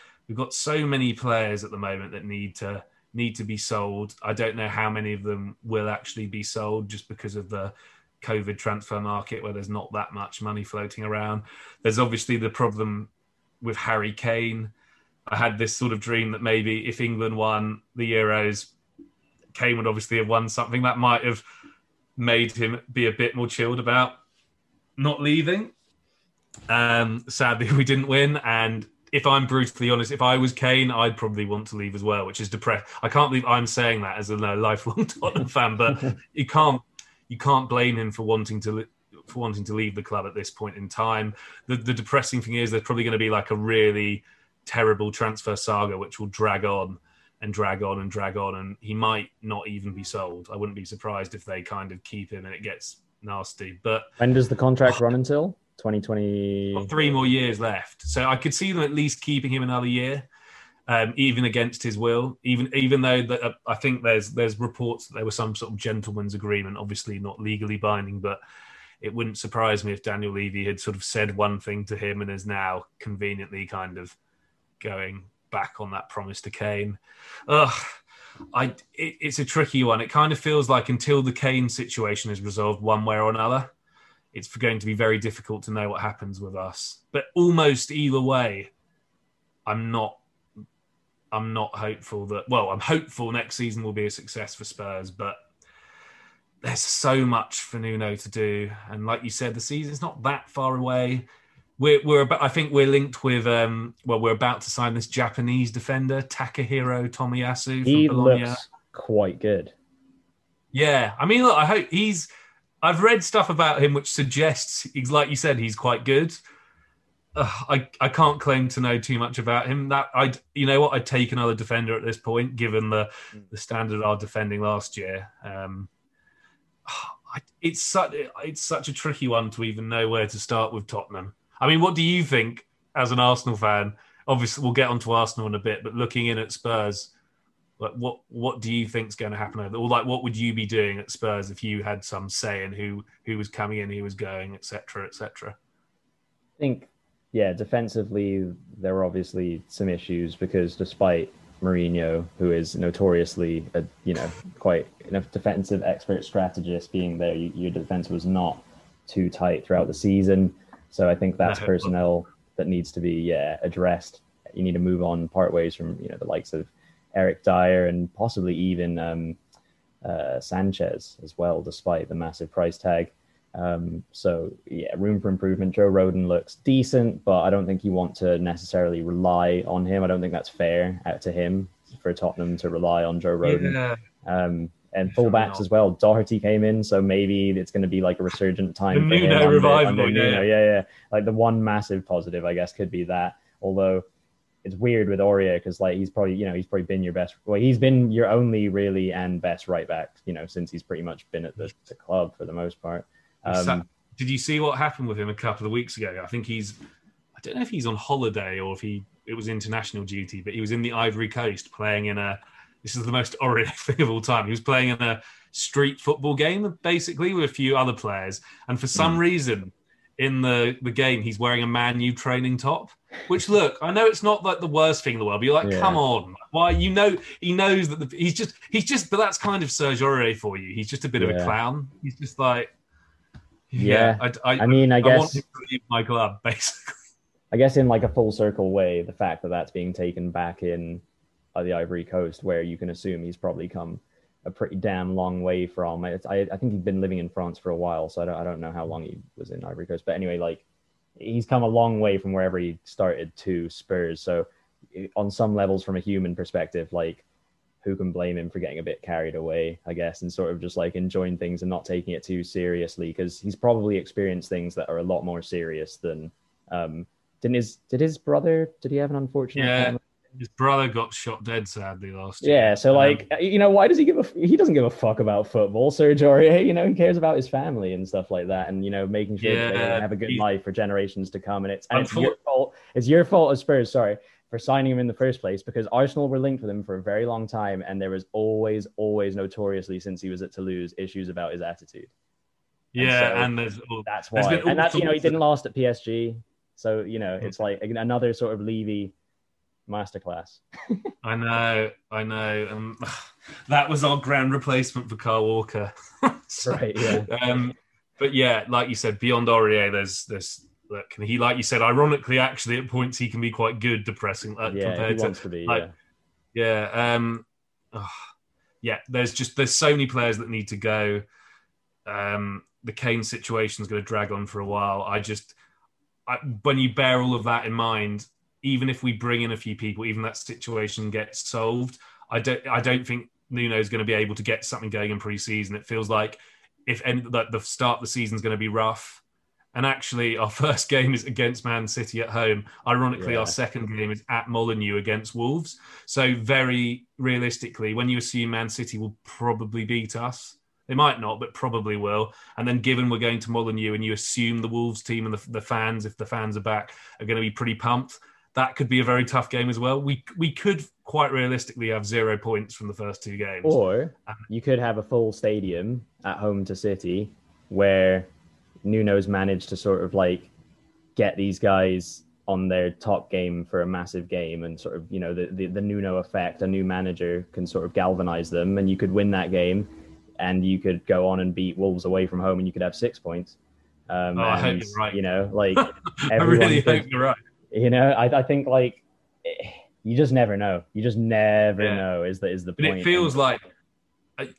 so many players at the moment that need to be sold. I don't know how many of them will actually be sold just because of the COVID transfer market where there's not that much money floating around. There's obviously the problem with Harry Kane. I had this sort of dream that maybe if England won the Euros, Kane would obviously have won something that might have made him be a bit more chilled about not leaving. Sadly, we didn't win. And if I'm brutally honest, if I was Kane, I'd probably want to leave as well, which is depressing. I can't believe I'm saying that as a lifelong Tottenham fan, but you can't blame him for wanting to leave the club at this point in time. The depressing thing is there's probably going to be like a really terrible transfer saga which will drag on and drag on and drag on, and he might not even be sold. I wouldn't be surprised if they kind of keep him and it gets nasty. But when does the contract run until? 2020? Well, 3 more years left. So I could see them at least keeping him another year, even against his will. Even though I think there's reports that there was some sort of gentleman's agreement, obviously not legally binding, but it wouldn't surprise me if Daniel Levy had sort of said one thing to him and is now conveniently kind of going back on that promise to Kane. It's a tricky one. It kind of feels like until the Kane situation is resolved one way or another, it's going to be very difficult to know what happens with us. But almost either way, I'm not hopeful that... Well, I'm hopeful next season will be a success for Spurs, but there's so much for Nuno to do. And like you said, the season's not that far away. I think we're linked with... we're about to sign this Japanese defender, Takahiro Tomiyasu from Bologna. He looks quite good. Yeah. I mean, look, I hope he's... I've read stuff about him which suggests, like you said, he's quite good. I can't claim to know too much about him. I'd take another defender at this point, given the standard our defending last year. It's such a tricky one to even know where to start with Tottenham. I mean, what do you think as an Arsenal fan? Obviously, we'll get onto Arsenal in a bit, but looking in at Spurs, like what do you think's going to happen over? Or like, what would you be doing at Spurs if you had some say in who was coming in, who was going, etc., etc.? I think, yeah, defensively there were obviously some issues because despite Mourinho, who is notoriously quite a defensive expert strategist, being there, your defense was not too tight throughout the season. So I think that's personnel that needs to be addressed. You need to move on part ways from the likes of Eric Dier and possibly even Sanchez as well, despite the massive price tag. Room for improvement. Joe Roden looks decent, but I don't think you want to necessarily rely on him. I don't think that's fair to him for Tottenham to rely on Joe Roden. Yeah. And fullbacks as well. Doherty came in, so maybe it's going to be like a resurgent time. The Nuno revival, yeah. Like the one massive positive, I guess, could be that. Although it's weird with Aurier because like he's probably been your best. Well, he's been your only really and best right back. Since he's pretty much been at the club for the most part. Did you see what happened with him a couple of weeks ago? I think I don't know if he's on holiday or if it was international duty, but he was in the Ivory Coast playing in this is the most horrific thing of all time. He was playing in a street football game, basically, with a few other players. And for some reason, in the game, he's wearing a Man U training top, which, look, I know it's not like the worst thing in the world, but you're like, come on. Why? He knows that but that's kind of Serge Aurier for you. He's just a bit of a clown. He's just like... Yeah, I guess want to leave my club, basically. I guess in like a full circle way, the fact that that's being taken back in the Ivory Coast, where you can assume he's probably come a pretty damn long way from. I think he'd been living in France for a while, so I don't know how long he was in Ivory Coast. But anyway, like he's come a long way from wherever he started to Spurs. So on some levels, from a human perspective, like who can blame him for getting a bit carried away, I guess, and sort of just like enjoying things and not taking it too seriously, because he's probably experienced things that are a lot more serious than did he have an unfortunate family? His brother got shot dead sadly last year. Yeah, so like why does he he doesn't give a fuck about football, Serge Aurier, he cares about his family and stuff like that, and making sure that they have a good life for generations to come, and it's your fault. It's your fault as Spurs, sorry, for signing him in the first place, because Arsenal were linked with him for a very long time, and there was always notoriously, since he was at Toulouse, issues about his attitude. That's why. He didn't last at PSG, so it's like another sort of Levy masterclass. I know. That was our grand replacement for Kyle Walker. So, right. Yeah. But yeah, like you said, beyond Aurier, there's. Look, and he, like you said, ironically, actually, at points he can be quite good, depressing. Compared he wants to be. There's so many players that need to go. The Kane situation is going to drag on for a while. When you bear all of that in mind, even if we bring in a few people, even that situation gets solved. I don't think Nuno is going to be able to get something going in pre-season. It feels like the start of the season is going to be rough. And actually, our first game is against Man City at home. Ironically, our second game is at Molineux against Wolves. So very realistically, when you assume Man City will probably beat us, they might not, but probably will. And then given we're going to Molineux and you assume the Wolves team and the fans, if the fans are back, are going to be pretty pumped, that could be a very tough game as well. We could quite realistically have 0 points from the first two games. Or you could have a full stadium at home to City where... Nuno's managed to sort of like get these guys on their top game for a massive game, and sort of the Nuno effect. A new manager can sort of galvanize them, and you could win that game, and you could go on and beat Wolves away from home, and you could have 6 points. I hope you're right. I really hope you're right. I think like you just never know. You just never know is the point. It feels like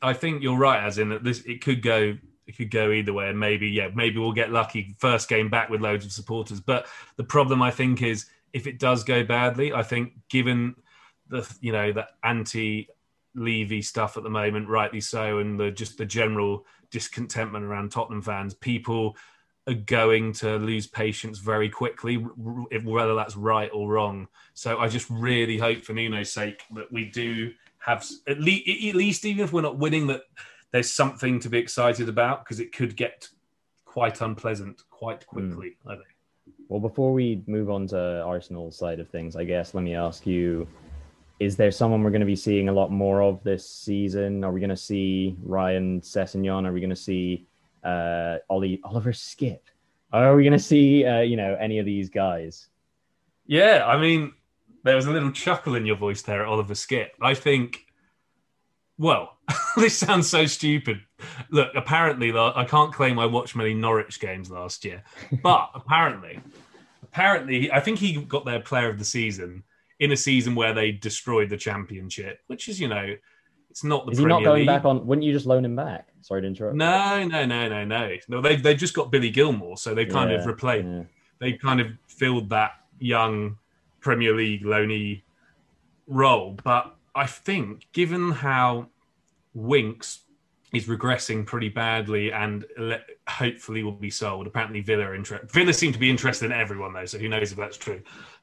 I think you're right, as in that this it could go. It could go either way, and maybe we'll get lucky first game back with loads of supporters. But the problem, I think, is if it does go badly, I think given the anti Levy stuff at the moment, rightly so, and just the general discontentment around Tottenham fans. People are going to lose patience very quickly, whether that's right or wrong. So I just really hope, for Nuno's sake, that we do have at least, even if we're not winning, that there's something to be excited about, because it could get quite unpleasant quite quickly, I think. Well, before we move on to Arsenal's side of things, I guess, let me ask you, is there someone we're going to be seeing a lot more of this season? Are we going to see Ryan Sessegnon? Are we going to see Oliver Skipp? Are we going to see, any of these guys? Yeah, I mean, there was a little chuckle in your voice there at Oliver Skipp. I think, well, this sounds so stupid. Look, apparently, I can't claim I watched many Norwich games last year, but apparently, I think he got their player of the season in a season where they destroyed the championship, which is, it's not the Premier League. Is he not going back on? Wouldn't you just loan him back? Sorry to interrupt. No. They've just got Billy Gilmore, so they kind of replaced. Yeah. They kind of filled that young Premier League loanee role. But I think, given how Winks is regressing pretty badly and hopefully will be sold. Apparently, Villa seem to be interested in everyone, though, so who knows if that's true.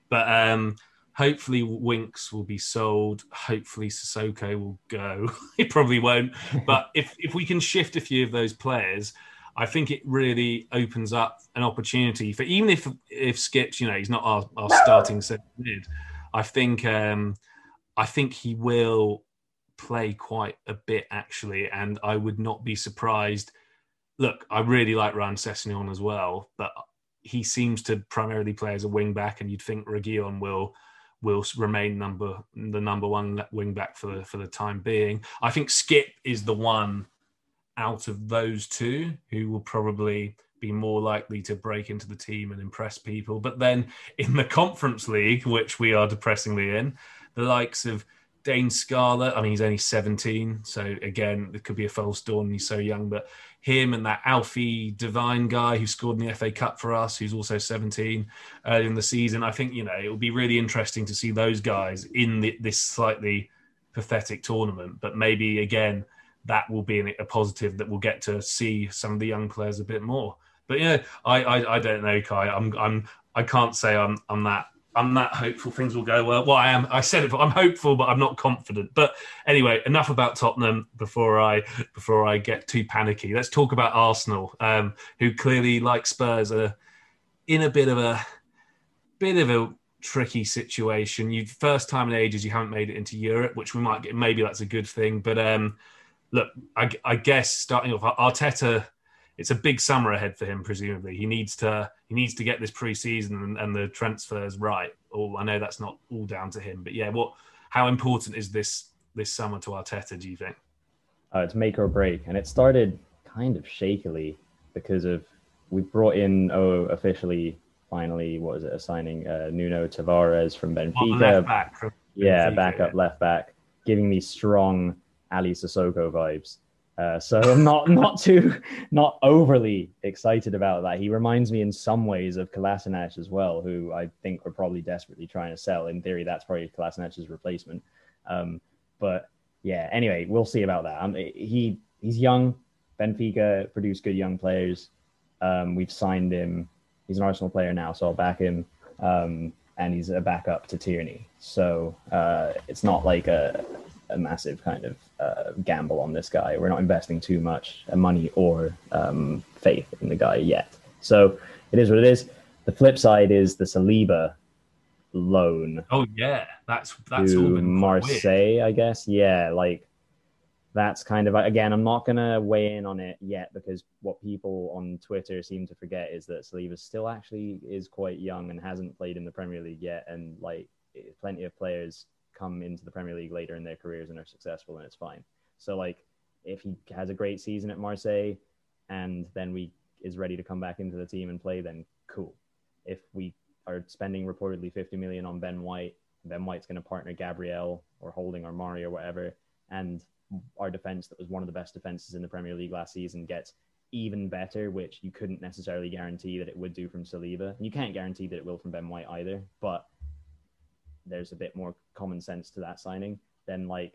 But hopefully Winks will be sold. Hopefully Sissoko will go. He probably won't. But if we can shift a few of those players, I think it really opens up an opportunity for, even if Skips, he's not our starting centre mid, I think he will play quite a bit, actually, and I would not be surprised. Look, I really like Ryan Sessegnon as well, but he seems to primarily play as a wing back, and you'd think Reguilon will remain the number one wing back for the time being. I think Skip is the one out of those two who will probably be more likely to break into the team and impress people. But then in the Conference League, which we are depressingly in, the likes of Dane Scarlett, he's only 17, so again, it could be a false dawn, he's so young, but him and that Alfie Devine guy who scored in the FA Cup for us, who's also 17 early in the season, I think, it'll be really interesting to see those guys in this slightly pathetic tournament, but maybe, again, that will be a positive that we'll get to see some of the young players a bit more. But, I don't know, Kai, I can't say I'm that hopeful things will go well. Well, I am. I said it. I'm hopeful, but I'm not confident. But anyway, enough about Tottenham before I get too panicky. Let's talk about Arsenal, who clearly, like Spurs, are in a bit of a tricky situation. First time in ages you haven't made it into Europe, which we might get. Maybe that's a good thing. But look, I guess starting off, Arteta. It's a big summer ahead for him, presumably. He needs to get this pre-season and the transfers right. Oh, I know that's not all down to him, but how important is this summer to Arteta, do you think? It's make or break. And it started kind of shakily because of we brought in officially, finally, what is it, assigning Nuno Tavares from Benfica. Left back, giving me strong Ali Sissoko vibes. So I'm not overly excited about that. He reminds me in some ways of Kolasinac as well, who I think we're probably desperately trying to sell. In theory, that's probably Kolasinac's replacement. Anyway, we'll see about that. He's young. Benfica produce good young players. We've signed him. He's an Arsenal player now, so I'll back him. And he's a backup to Tierney. So it's not like a massive kind of gamble on this guy. We're not investing too much money or faith in the guy yet. So it is what it is. The flip side is the Saliba loan. Oh yeah, that's to all been Marseille, weird. I guess. Yeah, like that's kind of, again, I'm not gonna weigh in on it yet because what people on Twitter seem to forget is that Saliba still actually is quite young and hasn't played in the Premier League yet. And like plenty of players come into the Premier League later in their careers and are successful, and it's fine. So like if he has a great season at Marseille and then is ready to come back into the team and play, then cool. If we are spending reportedly 50 million on Ben White, Ben White's going to partner Gabriel or Holding or Mari or whatever, and our defense that was one of the best defenses in the Premier League last season gets even better, which you couldn't necessarily guarantee that it would do from Saliba. You can't guarantee that it will from Ben White either, but there's a bit more common sense to that signing than like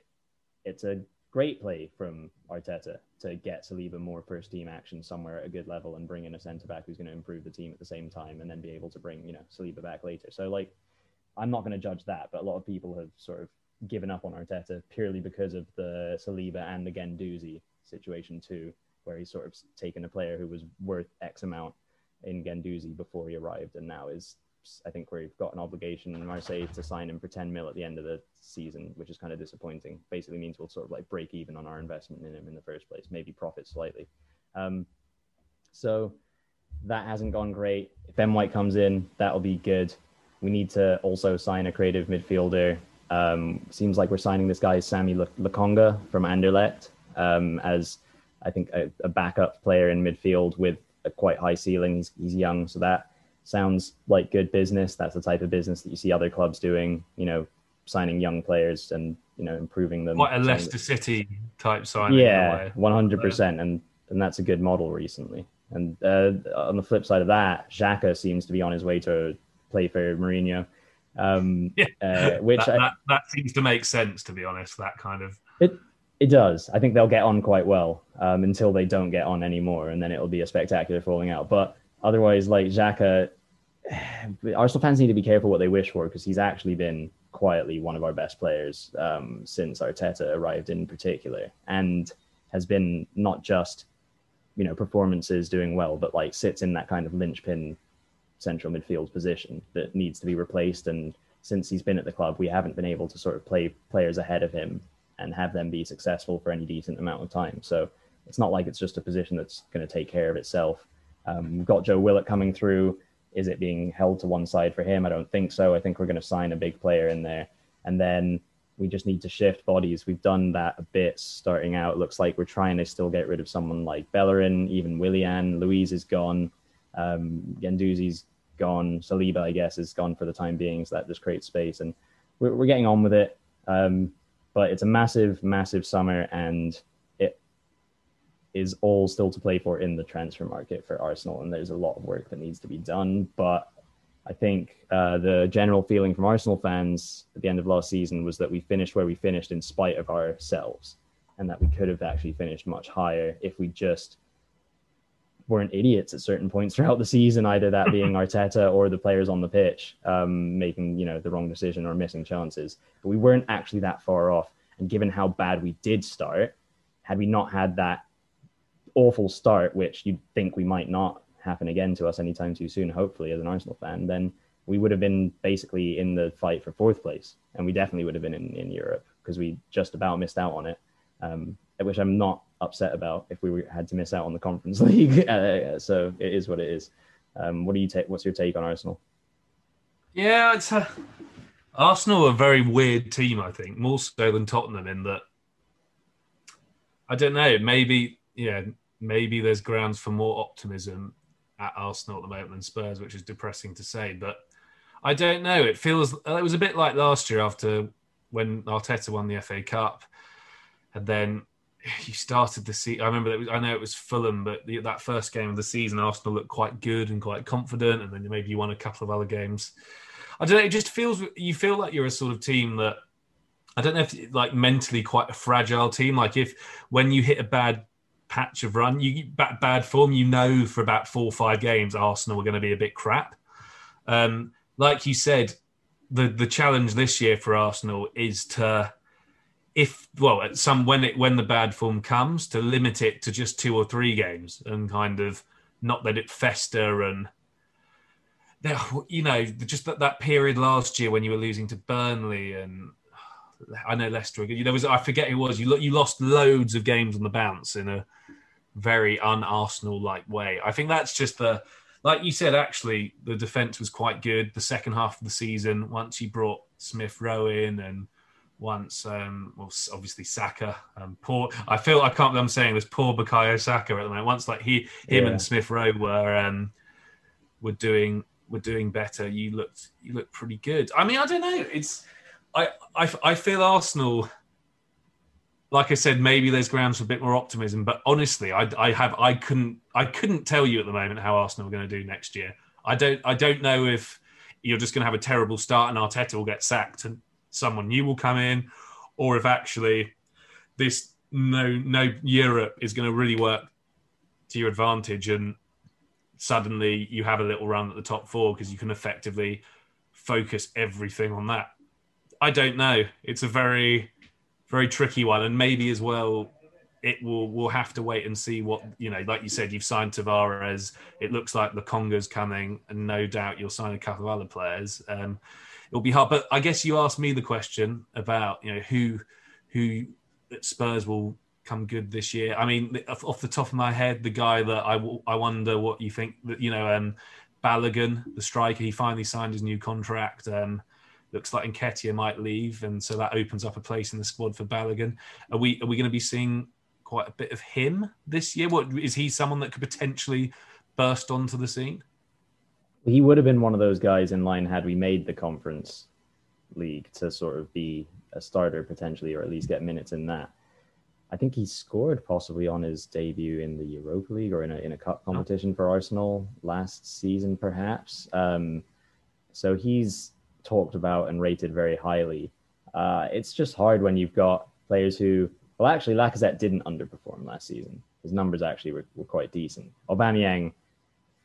it's a great play from Arteta to get Saliba more first team action somewhere at a good level and bring in a centre back who's going to improve the team at the same time, and then be able to bring, you know, Saliba back later. So like, I'm not going to judge that, but a lot of people have sort of given up on Arteta purely because of the Saliba and the Guendouzi situation too, where he's sort of taken a player who was worth X amount in Guendouzi before he arrived, and now is, I think, where we've got an obligation in Marseille to sign him for 10 mil at the end of the season, which is kind of disappointing. Basically means we'll sort of like break even on our investment in him in the first place, maybe profit slightly. So that hasn't gone great. If Ben White comes in, that'll be good. We need to also sign a creative midfielder. Seems like we're signing this guy, Sammy Lokonga from Anderlecht, as I think a backup player in midfield with a quite high ceiling. He's young, so that sounds like good business. That's the type of business that you see other clubs doing, you know, signing young players and, you know, improving them. Like a Leicester City type signing. Yeah, 100%. And that's a good model recently. And on the flip side of that, Xhaka seems to be on his way to play for Mourinho. Which that seems to make sense, to be honest, that kind of... It does. I think they'll get on quite well until they don't get on anymore, and then it'll be a spectacular falling out. But otherwise, like Xhaka, Arsenal fans need to be careful what they wish for, because he's actually been quietly one of our best players since Arteta arrived in particular, and has been not just, you know, performances doing well, but like sits in that kind of linchpin central midfield position that needs to be replaced. And since he's been at the club, we haven't been able to sort of play players ahead of him and have them be successful for any decent amount of time. So it's not like it's just a position that's going to take care of itself. We've got Joe Willock coming through. Is it being held to one side for him? I don't think so. I think we're going to sign a big player in there. And then we just need to shift bodies. We've done that a bit starting out. It looks like we're trying to still get rid of someone like Bellerin, even Willian. Louise is gone. Guendouzi's gone. Saliba, I guess, is gone for the time being. So that just creates space. And we're getting on with it. But it's a massive, massive summer, and it is all still to play for in the transfer market for Arsenal. And there's a lot of work that needs to be done. But I think the general feeling from Arsenal fans at the end of last season was that we finished where we finished in spite of ourselves, and that we could have actually finished much higher if we just weren't idiots at certain points throughout the season, either that being Arteta or the players on the pitch making, you know, the wrong decision or missing chances. But we weren't actually that far off. And given how bad we did start, had we not had that awful start, which you'd think we might not happen again to us anytime too soon, hopefully, as an Arsenal fan, then we would have been basically in the fight for fourth place. And we definitely would have been in Europe, because we just about missed out on it, which I'm not upset about if we had to miss out on the Conference League. So it is what it is. What's your take on Arsenal? Yeah, Arsenal are a very weird team, I think, more so than Tottenham, in that, I don't know, maybe there's grounds for more optimism at Arsenal at the moment than Spurs, which is depressing to say, but I don't know. It was a bit like last year after when Arteta won the FA Cup, and then you started the season. I remember I know it was Fulham, but that first game of the season, Arsenal looked quite good and quite confident, and then maybe you won a couple of other games. I don't know. It just feels, you feel like you're a sort of team that, I don't know if like mentally quite a fragile team. Like if when you hit a bad patch of run, bad form, you know, for about 4 or 5 games, Arsenal are going to be a bit crap. Like you said, the challenge this year for Arsenal is to, when the bad form comes, to limit it to just 2 or 3 games and kind of not let it fester. And, you know, just that period last year when you were losing to Burnley, and I know Leicester, you know, I forget who it was. You lost loads of games on the bounce in a very un-Arsenal-like way. I think that's just like you said, actually, the defence was quite good. The second half of the season, once you brought Smith-Rowe in and once, obviously Saka, poor. I feel I can't. I'm saying this, poor Bukayo Saka at the moment. Once like and Smith Rowe were doing better. You looked pretty good. I mean, I don't know. I feel Arsenal, like I said, maybe there's grounds for a bit more optimism. But honestly, I couldn't tell you at the moment how Arsenal are going to do next year. I don't know if you're just going to have a terrible start and Arteta will get sacked and someone new will come in, or if actually this no Europe is going to really work to your advantage, and suddenly you have a little run at the top four because you can effectively focus everything on that. I don't know. It's a very, very tricky one, and maybe as well it will, we'll have to wait and see what, you know, like you said, you've signed Tavares. It looks like the Congo's coming, and no doubt you'll sign a couple of other players. It'll be hard, but I guess you asked me the question about, you know, who Spurs will come good this year. I mean, off the top of my head, the guy that I wonder what you think, you know, Balogun, the striker, he finally signed his new contract. Looks like Nketiah might leave, and so that opens up a place in the squad for Balogun. Are we going to be seeing quite a bit of him this year? What is he, someone that could potentially burst onto the scene? He would have been one of those guys in line had we made the Conference League to sort of be a starter potentially, or at least get minutes in that. I think he scored possibly on his debut in the Europa League or in a cup competition for Arsenal last season, perhaps. So he's talked about and rated very highly. It's just hard when you've got players who, well, actually Lacazette didn't underperform last season. His numbers actually were quite decent. Aubameyang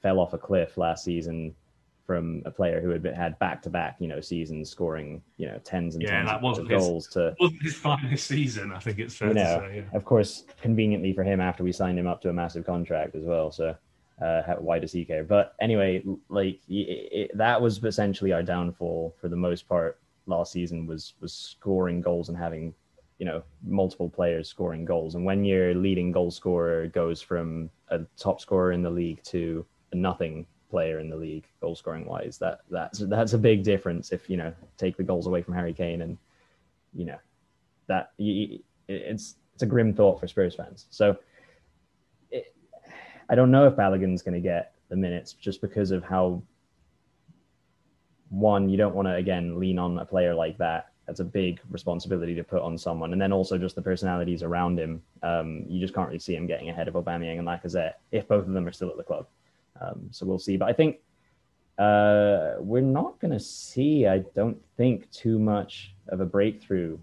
fell off a cliff last season from a player who had back-to-back, you know, seasons scoring, you know, tens and tens of goals. It wasn't his finest season, I think it's fair to say. Yeah. Of course, conveniently for him, after we signed him up to a massive contract as well, so why does he care? But anyway, like that was essentially our downfall for the most part last season, was scoring goals and having, you know, multiple players scoring goals. And when your leading goal scorer goes from a top scorer in the league to a nothing player in the league, goal scoring wise, that's a big difference. If, you know, take the goals away from Harry Kane, and, you know, that it's a grim thought for Spurs fans. So I don't know if Balogun's going to get the minutes, just because of how, one, you don't want to again lean on a player like that. That's a big responsibility to put on someone. And then also just the personalities around him. You just can't really see him getting ahead of Aubameyang and Lacazette if both of them are still at the club. So we'll see. But I think we're not going to see, I don't think, too much of a breakthrough.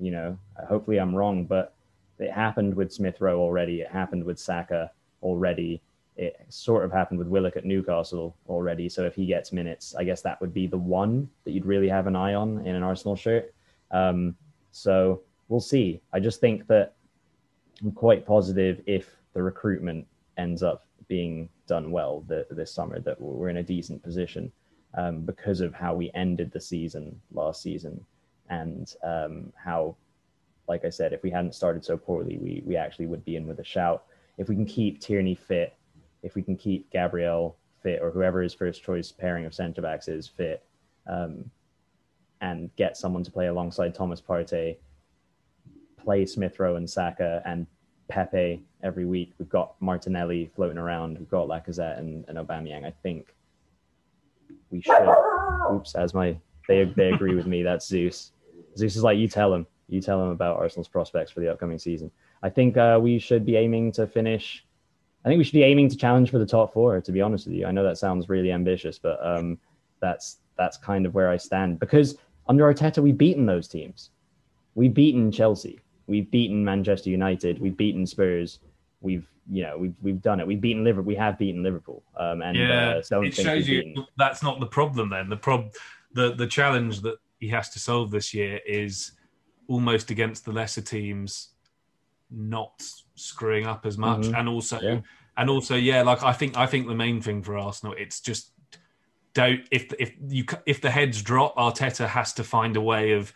You know, hopefully I'm wrong, but it happened with Smith Rowe already. It happened with Saka already. It sort of happened with Willock at Newcastle already. So if he gets minutes, I guess that would be the one that you'd really have an eye on in an Arsenal shirt. So we'll see. I just think that I'm quite positive, if the recruitment ends up being done well this summer, that we're in a decent position, because of how we ended the season last season, and how, like I said, if we hadn't started so poorly, we actually would be in with a shout. If we can keep Tierney fit, if we can keep Gabriel fit, or whoever his first choice pairing of centre-backs is fit, and get someone to play alongside Thomas Partey, play Smith Rowe and Saka and Pepe every week. We've got Martinelli floating around. We've got Lacazette and Aubameyang. I think we should. Oops, as my they agree with me. That's Zeus. Zeus is like, you tell him about Arsenal's prospects for the upcoming season. I think we should be aiming to finish. I think we should be aiming to challenge for the top four, to be honest with you. I know that sounds really ambitious, but that's kind of where I stand. Because under Arteta, we've beaten those teams. We've beaten Chelsea. We've beaten Manchester United. We've beaten Spurs. We've done it. We've beaten Liverpool. We have beaten Liverpool. It shows you that's not the problem. Then the challenge that he has to solve this year is almost against the lesser teams not screwing up as much, mm-hmm. and also, I think the main thing for Arsenal, it's just if the heads drop, Arteta has to find a way of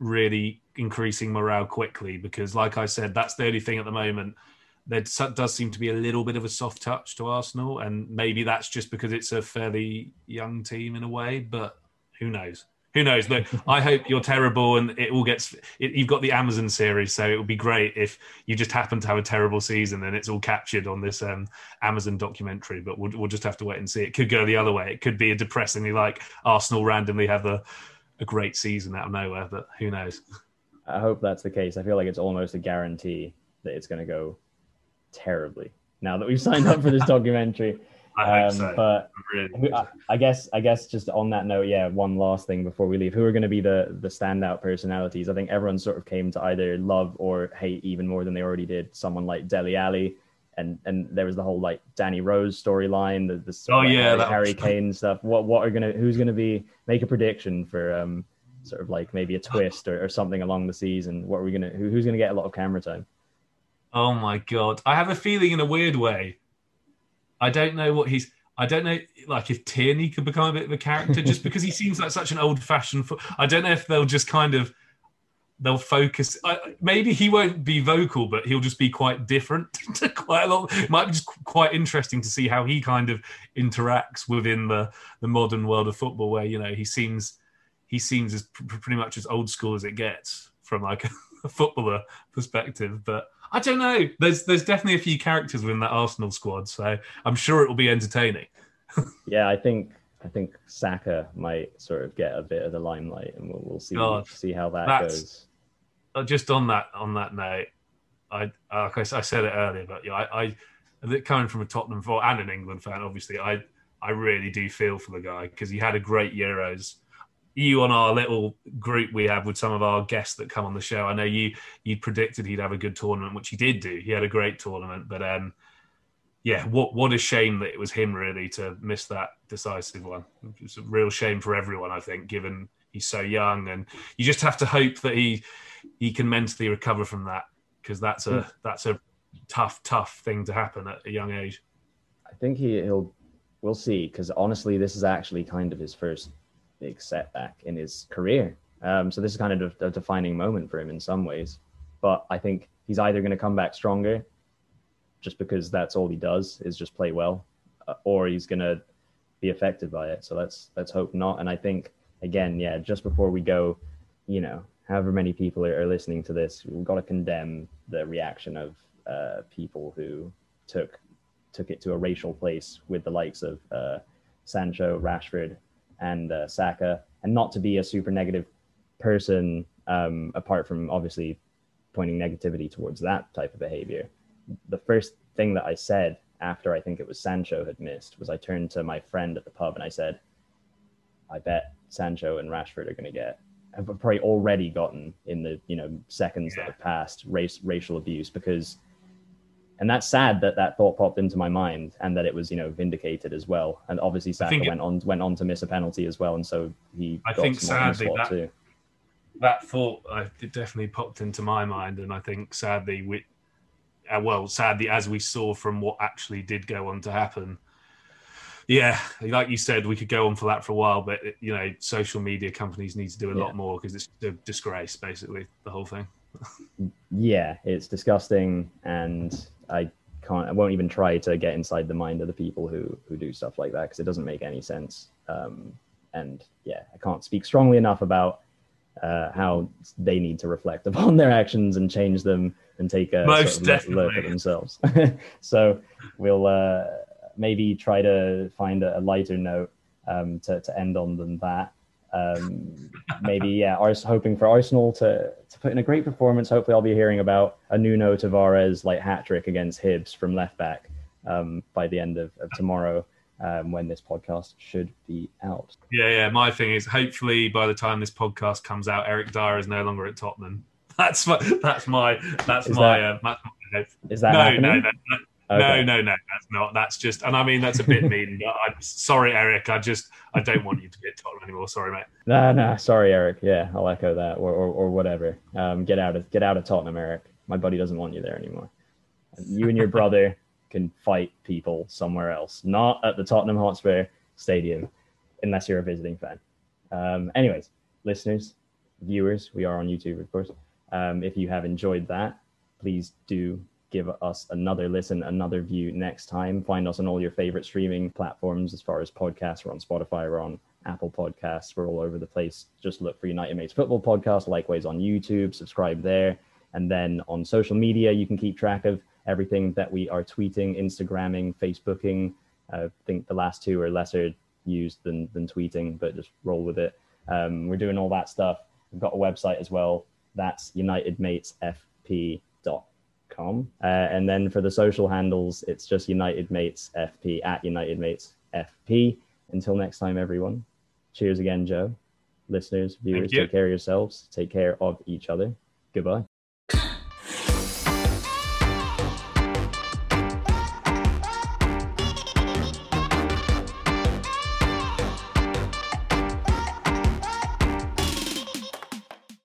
really increasing morale quickly, because like I said, that's the only thing at the moment. There does seem to be a little bit of a soft touch to Arsenal, and maybe that's just because it's a fairly young team in a way, but who knows. Look, I hope you're terrible and it all gets you've got the Amazon series, so it would be great if you just happen to have a terrible season and it's all captured on this Amazon documentary, but we'll just have to wait and see. It could go the other way. It could be a depressingly, like, Arsenal randomly have a great season out of nowhere, but who knows. I hope that's the case. I feel like it's almost a guarantee that it's going to go terribly now that we've signed up for this documentary. I hope so. But really I guess just on that note, yeah, one last thing before we leave. Who are going to be the standout personalities? I think everyone sort of came to either love or hate even more than they already did someone like Dele Alli. And there was the whole like Danny Rose storyline, the Harry Kane stuff. Who's gonna be, make a prediction for sort of like maybe a twist or something along the season? Who's gonna get a lot of camera time? Oh my God, I have a feeling in a weird way. I don't know, like if Tierney could become a bit of a character just because he seems like such an old-fashioned. I don't know if they'll just kind of. They'll focus. Maybe he won't be vocal, but he'll just be quite different. Quite a lot. It might be just quite interesting to see how he kind of interacts within the modern world of football, where you know he seems as pretty much as old school as it gets from like a footballer perspective. But I don't know. There's definitely a few characters within that Arsenal squad, so I'm sure it will be entertaining. Yeah, I think Saka might sort of get a bit of the limelight, and we'll see how that goes. Just on that note, I said it earlier, but yeah, I coming from a Tottenham fan and an England fan, obviously, I really do feel for the guy because he had a great Euros. You on our little group we have with some of our guests that come on the show, I know you predicted he'd have a good tournament, which he did do. He had a great tournament, but yeah, what a shame that it was him really to miss that decisive one. It's a real shame for everyone, I think, given he's so young, and you just have to hope that he can mentally recover from that, because that's a tough thing to happen at a young age. I think we'll see, because honestly, this is actually kind of his first big setback in his career. So this is kind of a defining moment for him in some ways. But I think he's either going to come back stronger, just because that's all he does is just play well, or he's going to be affected by it. So let's hope not. And I think, again, yeah, just before we go, you know, however many people are listening to this, we've got to condemn the reaction of people who took it to a racial place with the likes of Sancho, Rashford, and Saka. And not to be a super negative person, apart from obviously pointing negativity towards that type of behavior. The first thing that I said after I think it was Sancho had missed was I turned to my friend at the pub and I said, I bet Sancho and Rashford are going to have probably already gotten in the, you know, seconds that have passed racial abuse, because, and that's sad that thought popped into my mind and that it was, you know, vindicated as well. And obviously Saka went on to miss a penalty as well. And so that thought definitely popped into my mind. And I think sadly, as we saw from what actually did go on to happen, yeah, like you said, we could go on for that for a while, but, you know, social media companies need to do a lot more, because it's a disgrace, basically, the whole thing. Yeah, it's disgusting, and I won't even try to get inside the mind of the people who do stuff like that, because it doesn't make any sense. And yeah, I can't speak strongly enough about how they need to reflect upon their actions and change them and take a sort of look at themselves. So we'll maybe try to find a lighter note to end on than that. Maybe, yeah, I was hoping for Arsenal to put in a great performance. Hopefully I'll be hearing about a Nuno Tavares like hat-trick against Hibs from left-back by the end of tomorrow. When this podcast should be out. Yeah. My thing is, hopefully by the time this podcast comes out, Eric Dyer is no longer at Tottenham. Is that happening? No, that's not. That's just, and I mean, that's a bit mean. But I'm sorry, Eric. I don't want you to be at Tottenham anymore. Sorry, mate. No. Sorry, Eric. Yeah, I'll echo that or whatever. Get out of Tottenham, Eric. My buddy doesn't want you there anymore. You and your brother can fight people somewhere else, not at the Tottenham Hotspur Stadium, unless you're a visiting fan. Anyways, listeners, viewers, we are on YouTube, of course. If you have enjoyed that, please do give us another listen, another view next time. Find us on all your favorite streaming platforms as far as podcasts. We're on Spotify, we're on Apple Podcasts, we're all over the place. Just look for United Mates Football Podcast, likewise on YouTube, subscribe there. And then on social media, you can keep track of everything that we are tweeting, Instagramming, Facebooking. I think the last two are lesser used than tweeting, but just roll with it. We're doing all that stuff. We've got a website as well. That's unitedmatesfp.com. @UnitedMatesFC.com. And then for the social handles, it's just UnitedMatesFP, @UnitedMatesFP. Until next time, everyone. Cheers again, Joe. Listeners, viewers, take care of yourselves. Take care of each other. Goodbye.